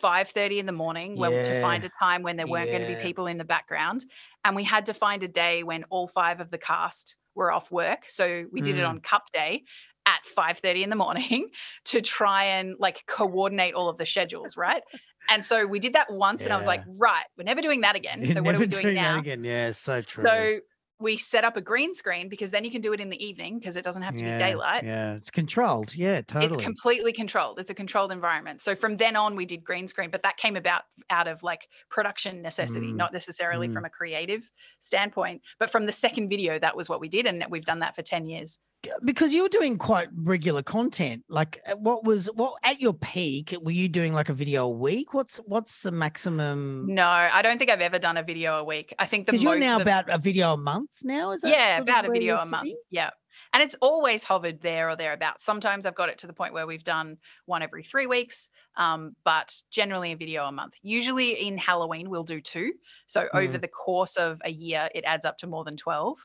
five thirty in the morning yeah. well, to find a time when there weren't yeah. going to be people in the background, and we had to find a day when all five of the cast were off work. So we did mm. it on Cup Day at five thirty in the morning to try and like coordinate all of the schedules, right? And so we did that once, yeah. and I was like, right, we're never doing that again. You're so what are we doing, doing now? That again. Yeah, so true. So we set up a green screen because then you can do it in the evening because it doesn't have to yeah, be daylight. Yeah, it's controlled. Yeah, totally. It's completely controlled. It's a controlled environment. So from then on, we did green screen, but that came about out of like production necessity, mm. not necessarily mm. from a creative standpoint. But from the second video, that was what we did, and we've done that for ten years. Because you were doing quite regular content. Like what was, what at your peak, were you doing like a video a week? What's, what's the maximum? No, I don't think I've ever done a video a week. I think the most. Because you're now about a video a month now, is that? Yeah, about a video a month. Yeah. And it's always hovered there or thereabouts. Sometimes I've got it to the point where we've done one every three weeks, um, but generally a video a month. Usually in Halloween, we'll do two. So mm. over the course of a year, it adds up to more than twelve.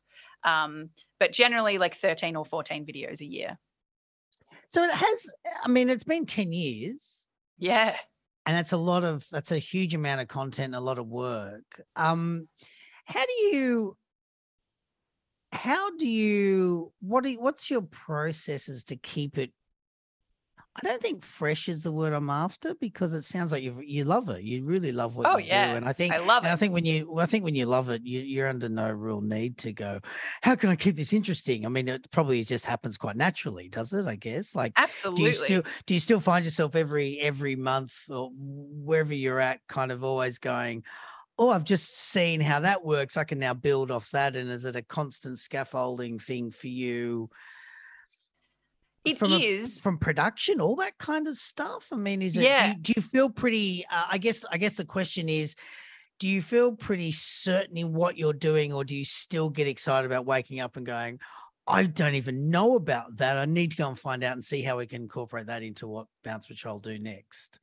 Um, but generally like thirteen or fourteen videos a year. So it has, I mean, it's been ten years. Yeah. And that's a lot of, that's a huge amount of content, a lot of work. Um, how do you, how do you, what do you, what's your processes to keep it? I don't think fresh is the word I'm after, because it sounds like you you love it. You really love what oh, you yeah. do, and I think I love it. And I think when you I think when you love it, you, you're under no real need to go, how can I keep this interesting? I mean, it probably just happens quite naturally, does it? I guess. Like, absolutely. Do you still do you still find yourself every every month or wherever you're at, kind of always going, oh, I've just seen how that works. I can now build off that, and is it a constant scaffolding thing for you? It from is a, from production, all that kind of stuff. I mean, is it? Yeah. Do, do you feel pretty? Uh, I guess. I guess the question is, do you feel pretty certain in what you're doing, or do you still get excited about waking up and going, I don't even know about that. I need to go and find out and see how we can incorporate that into what Bounce Patrol do next.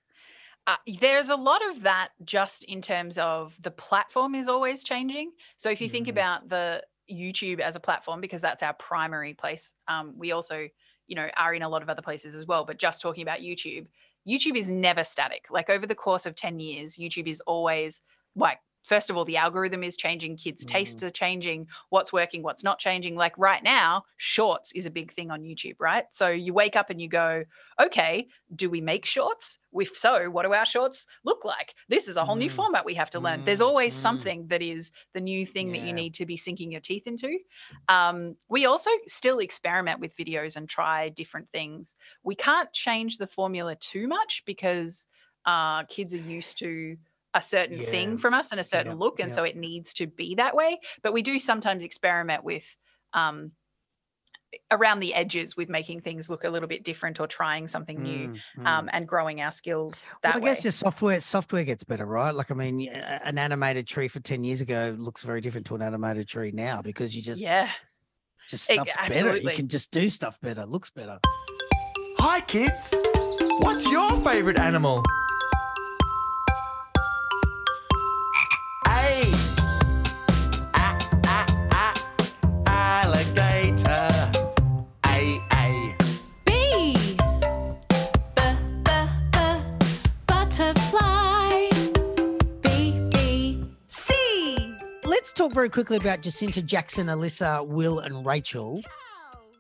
Uh, there's a lot of that, just in terms of the platform is always changing. So if you mm-hmm. think about the YouTube as a platform, because that's our primary place, um, we also, you know, are in a lot of other places as well. But just talking about YouTube, YouTube is never static. Like over the course of ten years, YouTube is always like, first of all, the algorithm is changing, kids' mm-hmm. tastes are changing, what's working, what's not changing. Like right now, shorts is a big thing on YouTube, right? So you wake up and you go, okay, do we make shorts? If so, what do our shorts look like? This is a whole mm-hmm. new format we have to learn. Mm-hmm. There's always mm-hmm. something that is the new thing yeah. that you need to be sinking your teeth into. Um, we also still experiment with videos and try different things. We can't change the formula too much because uh, kids are used to a certain yeah. thing from us and a certain yeah. look, and yeah. so it needs to be that way. But we do sometimes experiment with um, around the edges with making things look a little bit different or trying something mm, new um, mm. and growing our skills that well, I guess way. Your software software gets better, right? Like, I mean, an animated tree for ten years ago looks very different to an animated tree now because you just yeah just stuff's it, better. You can just do stuff better, looks better. Hi, kids. What's your favourite animal? A. A, a, a, alligator. A, a. B. B, b, b, butterfly. B, B, C. Let's talk very quickly about Jacinta, Jackson, Alyssa, Will and Rachel.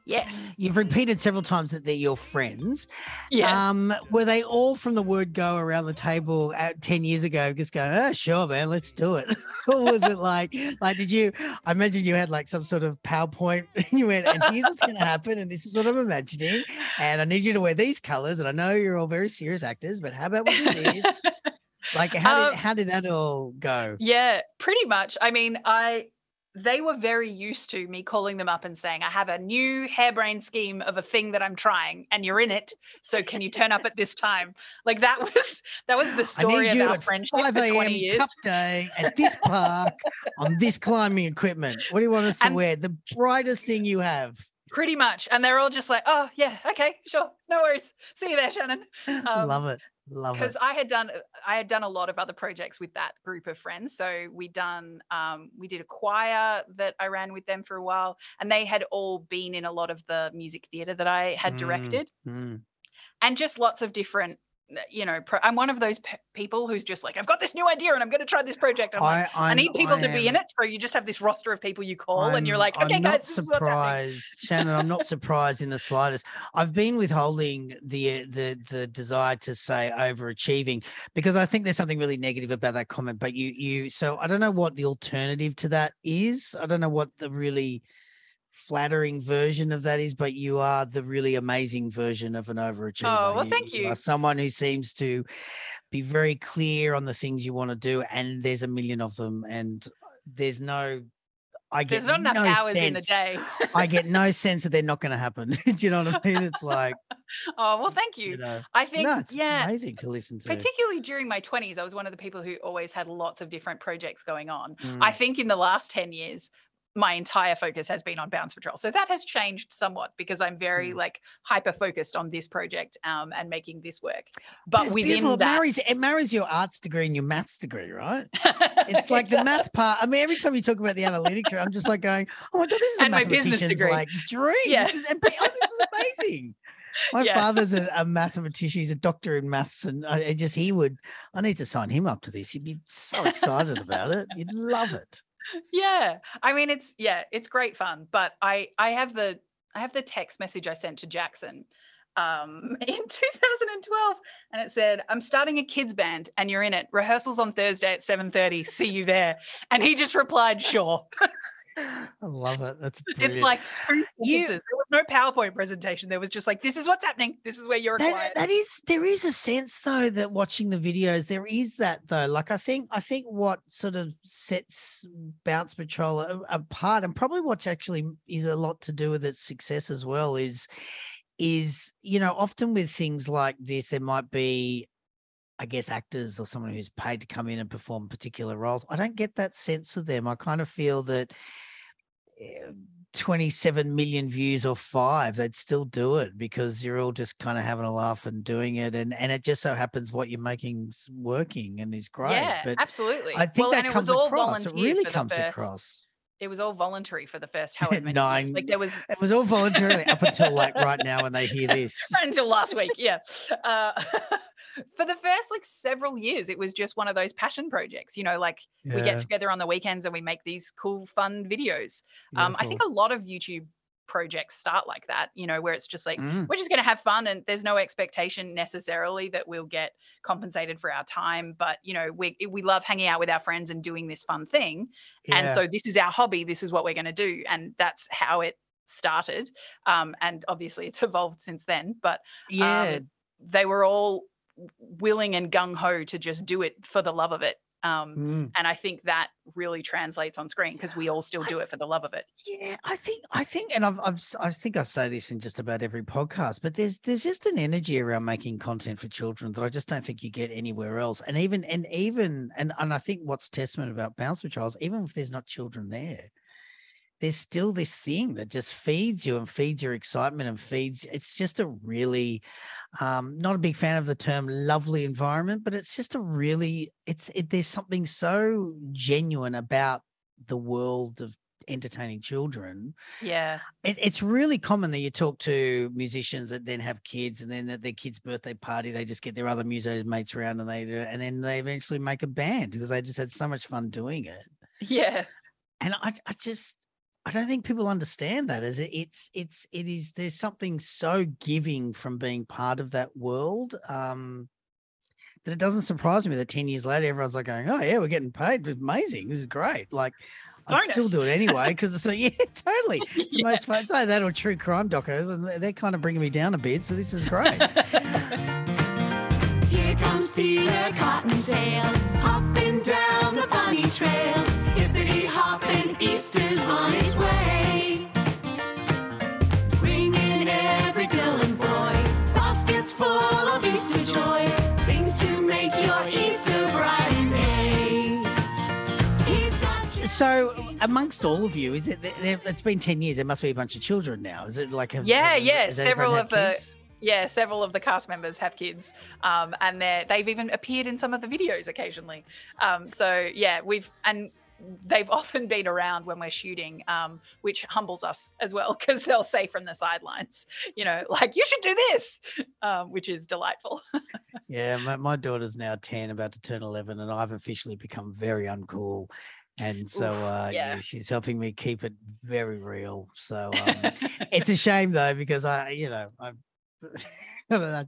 Yes. You've repeated several times that they're your friends. Yes. Um, were they all from the word go around the table at ten years ago just going, oh, sure, man, let's do it? Or was it like, like, did you, I imagine you had like some sort of PowerPoint and you went, and here's what's going to happen and this is what I'm imagining and I need you to wear these colours and I know you're all very serious actors, but how about what it is? Like, how um, did how did that all go? Yeah, pretty much. I mean, I... they were very used to me calling them up and saying, I have a new harebrained scheme of a thing that I'm trying and you're in it. So can you turn up at this time? Like that was, that was the story of our friendship for twenty years. Cup day at this park on this climbing equipment. What do you want us to and wear? The brightest thing you have. Pretty much. And they're all just like, oh yeah, okay, sure. No worries. See you there, Shannon. Um, Love it. Love it. Because I had done I had done a lot of other projects with that group of friends. So we done um, we did a choir that I ran with them for a while, and they had all been in a lot of the music theatre that I had directed, mm, mm. and just lots of different. You know, pro- I'm one of those pe- people who's just like, I've got this new idea and I'm going to try this project. I'm I, like, I need people I to am, be in it. So you just have this roster of people you call, I'm, and you're like, okay, I'm guys, this surprised. Is what's happening. Shannon, I'm not surprised in the slightest. I've been withholding the the the desire to say overachieving because I think there's something really negative about that comment. But you you so I don't know what the alternative to that is. I don't know what the really flattering version of that is, but you are the really amazing version of an overachiever. Oh, well, thank you. You are someone who seems to be very clear on the things you want to do, and there's a million of them, and there's no I get there's not enough no hours sense. In the day. I get no sense that they're not going to happen. Do you know what I mean? It's like, oh, well, thank you. you know, I think, no, it's yeah, amazing to listen to. Particularly during my twenties, I was one of the people who always had lots of different projects going on. Mm. I think in the last ten years, my entire focus has been on Bounce Patrol. So that has changed somewhat because I'm very mm. like hyper-focused on this project um, and making this work. But it's within beautiful. That. It marries, it marries your arts degree and your maths degree, right? It's like it the does. Math part. I mean, every time you talk about the analytics, I'm just like going, oh my God, this is and a mathematician's like dream. Yeah. This, is, oh, this is amazing. My yeah. father's a, a mathematician. He's a doctor in maths, and I, I just he would, I need to sign him up to this. He'd be so excited about it. He'd love it. Yeah, I mean, it's yeah, it's great fun. But I, I have the I have the text message I sent to Jackson um, in two thousand twelve, and it said, "I'm starting a kids band, and you're in it. Rehearsals on Thursday at seven thirty. See you there." And he just replied, "Sure." I love it. That's brilliant. It's like two sentences. There was no PowerPoint presentation. There was just like, this is what's happening. This is where you're required. That, that is, there is a sense though that watching the videos, there is that though. Like I think, I think what sort of sets Bounce Patrol apart, and probably what actually is a lot to do with its success as well, is, is you know, often with things like this, there might be, I guess, actors or someone who's paid to come in and perform particular roles. I don't get that sense with them. I kind of feel that twenty-seven million views or five, they'd still do it because you're all just kind of having a laugh and doing it. And, and it just so happens what you're making's working and is great. Yeah, but absolutely. I think well, that and comes it was all across. It really comes first. across. It was all voluntary for the first however many Nine. years. Like there was, it was all voluntary up until like right now when they hear this. Until last week, yeah. Uh, for the first like several years, it was just one of those passion projects. You know, like yeah. we get together on the weekends and we make these cool, fun videos. Um, I think a lot of YouTube projects start like that, you know, where it's just like mm. we're just going to have fun and there's no expectation necessarily that we'll get compensated for our time, but you know we we love hanging out with our friends and doing this fun thing, yeah. and so this is our hobby, this is what we're going to do, and that's how it started, um and obviously it's evolved since then, but yeah um, they were all willing and gung-ho to just do it for the love of it. Um, mm. And I think that really translates on screen because we all still do it for the love of it. Yeah, I think, I think, and I've, I've, I think I say this in just about every podcast, but there's, there's just an energy around making content for children that I just don't think you get anywhere else. And even, and even, and, and I think what's testament about Bounce Patrol, even if there's not children there, there's still this thing that just feeds you and feeds your excitement and feeds. It's just a really, um, not a big fan of the term lovely environment, but it's just a really, it's, it, there's something so genuine about the world of entertaining children. Yeah. It, it's really common that you talk to musicians that then have kids, and then at their kid's birthday party, they just get their other music mates around, and they do, and then they eventually make a band because they just had so much fun doing it. Yeah. And I, I just, I don't think people understand that. Is it, it's, it's, it is, there's something so giving from being part of that world, um, that it doesn't surprise me that ten years later, everyone's like going, oh yeah, we're getting paid. It's amazing. This is great. Like, I'd bonus. Still do it anyway because it's so, yeah, totally. It's yeah. the most fun. It's like that or true crime docos, and they're kind of bringing me down a bit, so this is great. Here comes Peter Cottontail, hopping down the bunny trail, hippity hopping, Easter's on its way. Bringing every girl and boy, baskets full of Easter joy, things to make your Easter bright. So amongst all of you, is it? It's been ten years. There must be a bunch of children now. Is it like? Have, yeah, have, yeah. Several of the kids? yeah, several of the cast members have kids, um, and they they've even appeared in some of the videos occasionally. Um, so yeah, we've and they've often been around when we're shooting, um, which humbles us as well because they'll say from the sidelines, you know, like you should do this, um, which is delightful. yeah, my, my daughter's now ten, about to turn eleven, and I've officially become very uncool. And so uh, yeah. yeah, she's helping me keep it very real. So um, it's a shame though, because I, you know, I, I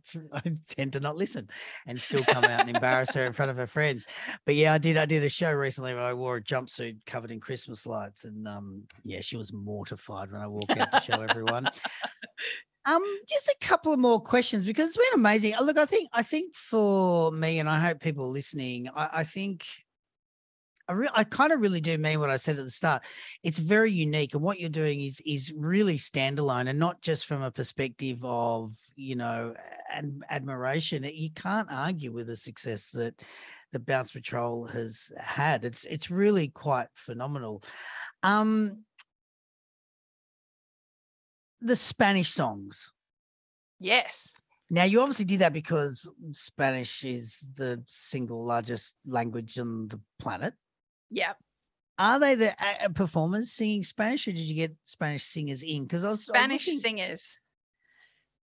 tend to not listen and still come out and embarrass her in front of her friends. But yeah, I did. I did a show recently where I wore a jumpsuit covered in Christmas lights, and um, yeah, she was mortified when I walked out to show everyone. Um, just a couple of more questions because it's been amazing. Look, I think I think for me, and I hope people listening, I, I think. I, re- I kind of really do mean what I said at the start. It's very unique, and what you're doing is is really standalone, and not just from a perspective of, you know, ad- admiration. You can't argue with the success that the Bounce Patrol has had. It's it's really quite phenomenal. Um, the Spanish songs. Yes. Now, you obviously did that because Spanish is the single largest language on the planet. Yeah. Are they the uh, performers singing Spanish, or did you get Spanish singers in? Because I was Spanish I was looking... singers.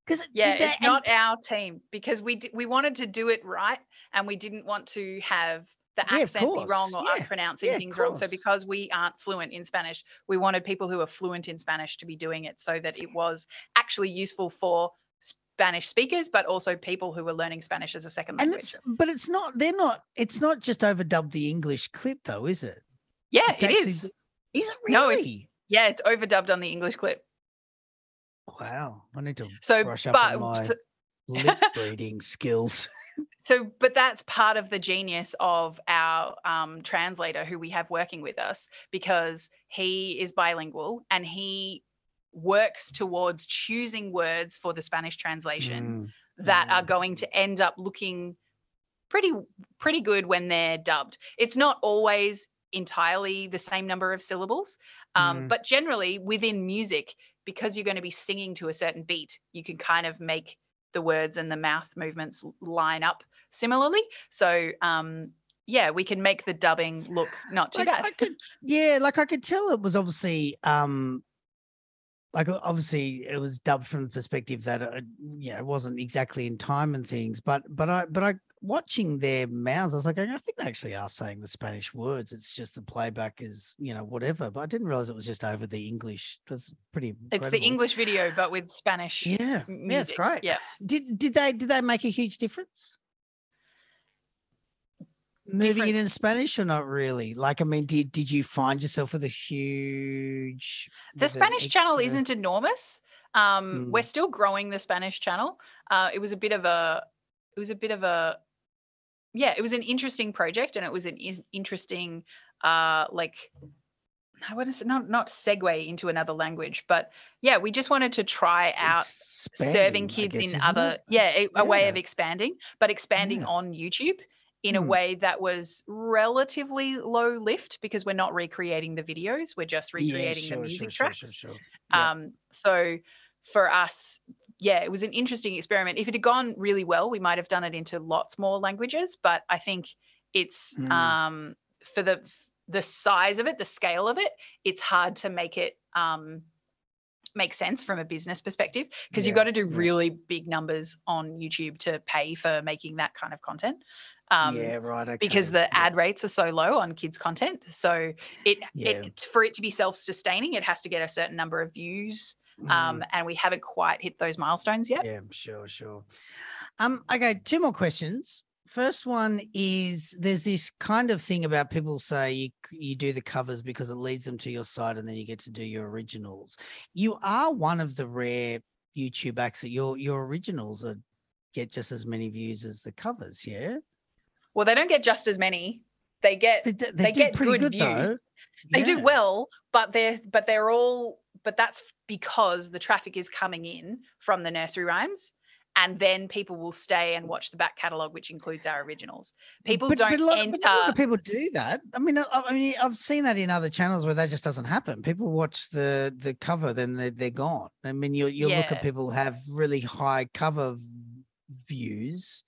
Because yeah, it's and... not our team because we d- we wanted to do it right, and we didn't want to have the yeah, accent be wrong or yeah. us pronouncing yeah, things wrong. So because we aren't fluent in Spanish, we wanted people who are fluent in Spanish to be doing it, so that it was actually useful for Spanish speakers, but also people who were learning Spanish as a second language. And it's, but it's not, they're not, it's not just overdubbed the English clip though, is it? Yeah, it's it actually, is. Is it really? No, it's, yeah, it's overdubbed on the English clip. Wow. I need to so, brush up but, on my so, lip reading skills. So, but that's part of the genius of our um, translator who we have working with us, because he is bilingual and he works towards choosing words for the Spanish translation mm, that mm. are going to end up looking pretty pretty good when they're dubbed. It's not always entirely the same number of syllables, um, mm. but generally within music, because you're going to be singing to a certain beat, you can kind of make the words and the mouth movements line up similarly. So um yeah, we can make the dubbing look not too like, bad. I could, yeah, like I could tell it was obviously um like obviously it was dubbed from the perspective that it, you know, it wasn't exactly in time and things, but but I but I watching their mouths, I was like, I think they actually are saying the Spanish words. It's just the playback is, you know, whatever. But I didn't realize it was just over the English. That's pretty. It's incredible. The English video, but with Spanish. Yeah, music. Yeah, it's great. Yeah. Did did they did they make a huge difference? Moving it in, in Spanish or not really? Like, I mean, did did you find yourself with a huge... The Spanish extra... channel isn't enormous. Um, mm. We're still growing the Spanish channel. Uh, it was a bit of a, it was a bit of a, yeah, it was an interesting project, and it was an in- interesting, uh, like, I want to say, not, not segue into another language, but yeah, we just wanted to try it's out serving kids guess, in other, it? yeah, a, a yeah. way of expanding, but expanding yeah. on YouTube. in mm. a way that was relatively low lift, because we're not recreating the videos, we're just recreating yeah, sure, the music sure, tracks. Sure, sure, sure. Yeah. Um, so for us, yeah, it was an interesting experiment. If it had gone really well, we might have done it into lots more languages, but I think it's mm. um, for the the size of it, the scale of it, it's hard to make it um, make sense from a business perspective, because yeah, you've got to do yeah. really big numbers on YouTube to pay for making that kind of content. Um, yeah, right. Okay. Because the yeah. ad rates are so low on kids' content. So it, yeah. it for it to be self-sustaining, it has to get a certain number of views. Um, and we haven't quite hit those milestones yet. Yeah, sure, sure. Um, okay, two more questions. First one is, there's this kind of thing about people say you you do the covers because it leads them to your site and then you get to do your originals. You are one of the rare YouTube acts that your your originals are, get just as many views as the covers, yeah? Well, they don't get just as many. They get they, they, they get pretty good, good views. Though. They yeah. do well, but they're but they're all but that's because the traffic is coming in from the nursery rhymes, and then people will stay and watch the back catalogue, which includes our originals. People but, don't but a lot, enter. But a lot of people do that. I mean, I, I mean, I've seen that in other channels where that just doesn't happen. People watch the the cover, then they're, they're gone. I mean, you you yeah. look at people have really high cover views,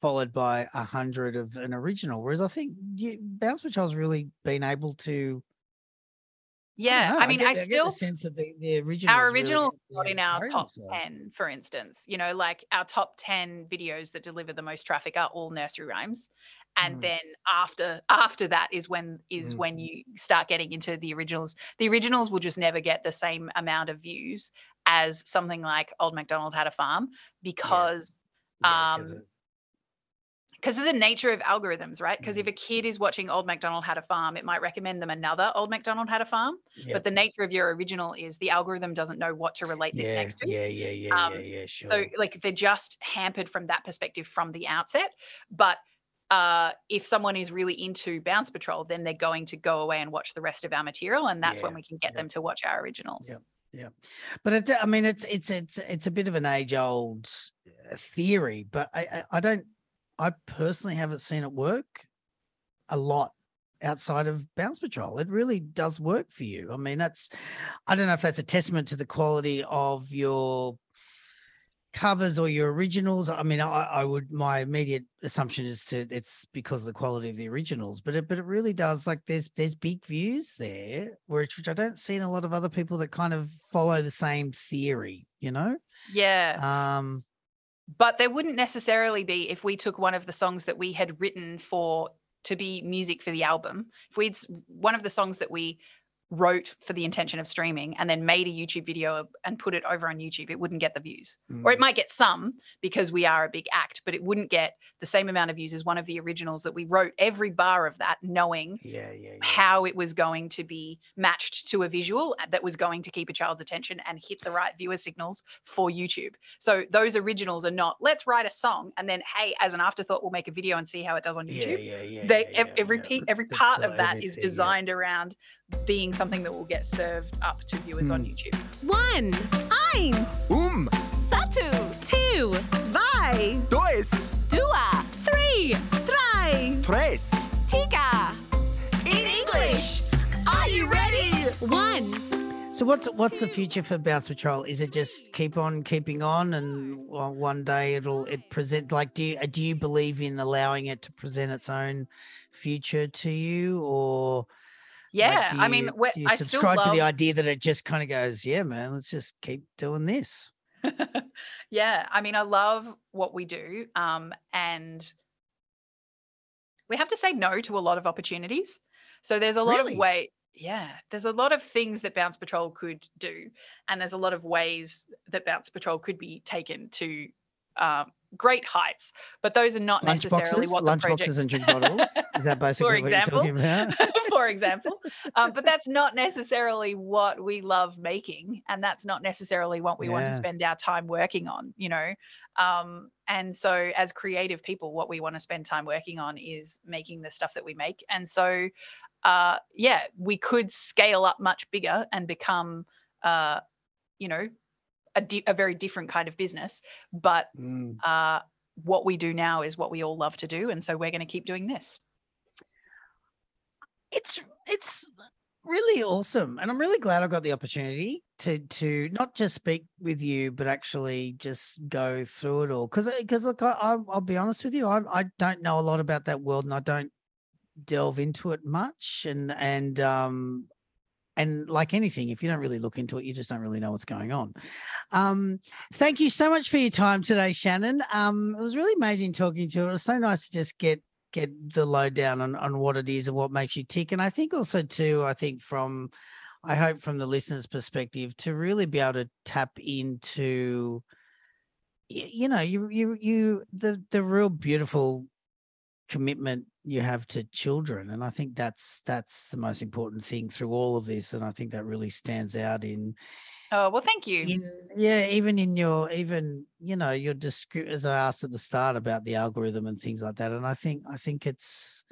followed by a hundred of an original. Whereas I think you, Bounce Patrol's really been able to. Yeah, I, I mean, I, get, I still I the sense that the, the original our original really, not in our top so. ten, for instance. You know, like our top ten videos that deliver the most traffic are all nursery rhymes, and mm. then after after that is when is mm. when you start getting into the originals. The originals will just never get the same amount of views as something like Old MacDonald Had a Farm, because yeah. Yeah, um. because of the nature of algorithms, right? Because mm. if a kid is watching Old MacDonald Had a Farm, it might recommend them another Old MacDonald Had a Farm. Yep. But the nature of your original is the algorithm doesn't know what to relate yeah, this next to. Yeah, yeah, yeah, um, yeah, yeah, sure. So like they're just hampered from that perspective from the outset. But uh, if someone is really into Bounce Patrol, then they're going to go away and watch the rest of our material, and that's yeah, when we can get yep. them to watch our originals. Yep. Yeah, but it, I mean, it's it's it's it's a bit of an age-old theory, but I I, I don't. I personally haven't seen it work a lot outside of Bounce Patrol. It really does work for you. I mean, that's, I don't know if that's a testament to the quality of your covers or your originals. I mean, I, I would, my immediate assumption is to it's because of the quality of the originals, but it, but it really does, like there's, there's big views there, which, which I don't see in a lot of other people that kind of follow the same theory, you know? Yeah. Um, But there wouldn't necessarily be if we took one of the songs that we had written for to be music for the album. If we'd one of the songs that we wrote for the intention of streaming and then made a YouTube video and put it over on YouTube, it wouldn't get the views. Mm. Or it might get some because we are a big act, but it wouldn't get the same amount of views as one of the originals that we wrote, every bar of that, knowing yeah, yeah, yeah. how it was going to be matched to a visual that was going to keep a child's attention and hit the right viewer signals for YouTube. So those originals are not, let's write a song and then, hey, as an afterthought, we'll make a video and see how it does on YouTube. Yeah, yeah, yeah, they, yeah, yeah, every, yeah. every part That's of that is designed yeah. around being something that will get served up to viewers mm. on YouTube. One, eins, um, satu, two, zwei, dois, dua, three, drei, tres, tiga. In English, are you ready? One. So what's what's the future for Bounce Patrol? Is it just keep on keeping on, and one day it'll it present like do you do you believe in allowing it to present its own future to you, or? Yeah, like, you, I mean, do you I subscribe still love... to the idea that it just kind of goes, yeah, man, let's just keep doing this. Yeah, I mean, I love what we do, um, and we have to say no to a lot of opportunities. So there's a lot really? of way, yeah, there's a lot of things that Bounce Patrol could do, and there's a lot of ways that Bounce Patrol could be taken to um, great heights, but those are not lunch necessarily boxes, what the lunch project... boxes and drink bottles. Is that basically for example, what you're talking about? For example, um, but that's not necessarily what we love making, and that's not necessarily what we yeah. want to spend our time working on, you know. Um, and so, as creative people, what we want to spend time working on is making the stuff that we make. And so, uh, yeah, we could scale up much bigger and become, uh, you know. A, di- a very different kind of business, but mm. uh, what we do now is what we all love to do, and so we're going to keep doing this. It's it's really awesome, and I'm really glad I got the opportunity to to not just speak with you, but actually just go through it all. Because because look, I, I, I'll be honest with you, I I don't know a lot about that world, and I don't delve into it much. And and um and like anything, if you don't really look into it, you just don't really know what's going on. Um, thank you so much for your time today, Shannon. Um, it was really amazing talking to you. It was so nice to just get. get the lowdown on, on what it is and what makes you tick. And I think also too, I think from, I hope from the listener's perspective, to really be able to tap into, you know, you, you, you, the, the real beautiful commitment you have to children. And I think that's, that's the most important thing through all of this. And I think that really stands out in, Oh, well, thank you. In, yeah, even in your, even, you know, your description, as I asked at the start about the algorithm and things like that. And I think, I think it's,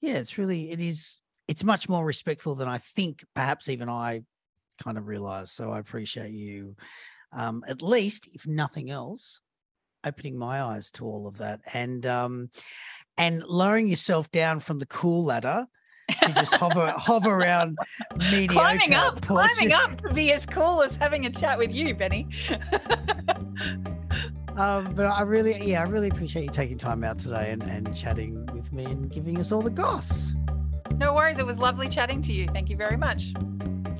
yeah, it's really, it is, it's much more respectful than I think perhaps even I kind of realized. So I appreciate you, um, at least if nothing else, opening my eyes to all of that and, um, and lowering yourself down from the cool ladder. You just hover hover around mediocre. Climbing up, portion. climbing up to be as cool as having a chat with you, Benny. um, but I really, yeah, I really appreciate you taking time out today and, and chatting with me and giving us all the goss. No worries. It was lovely chatting to you. Thank you very much.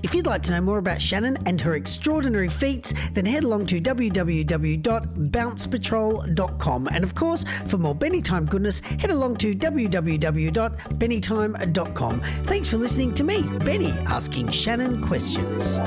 If you'd like to know more about Shannon and her extraordinary feats, then head along to w w w dot bounce patrol dot com. And of course, for more Benny Time goodness, head along to w w w dot benny time dot com. Thanks for listening to me, Benny, asking Shannon questions.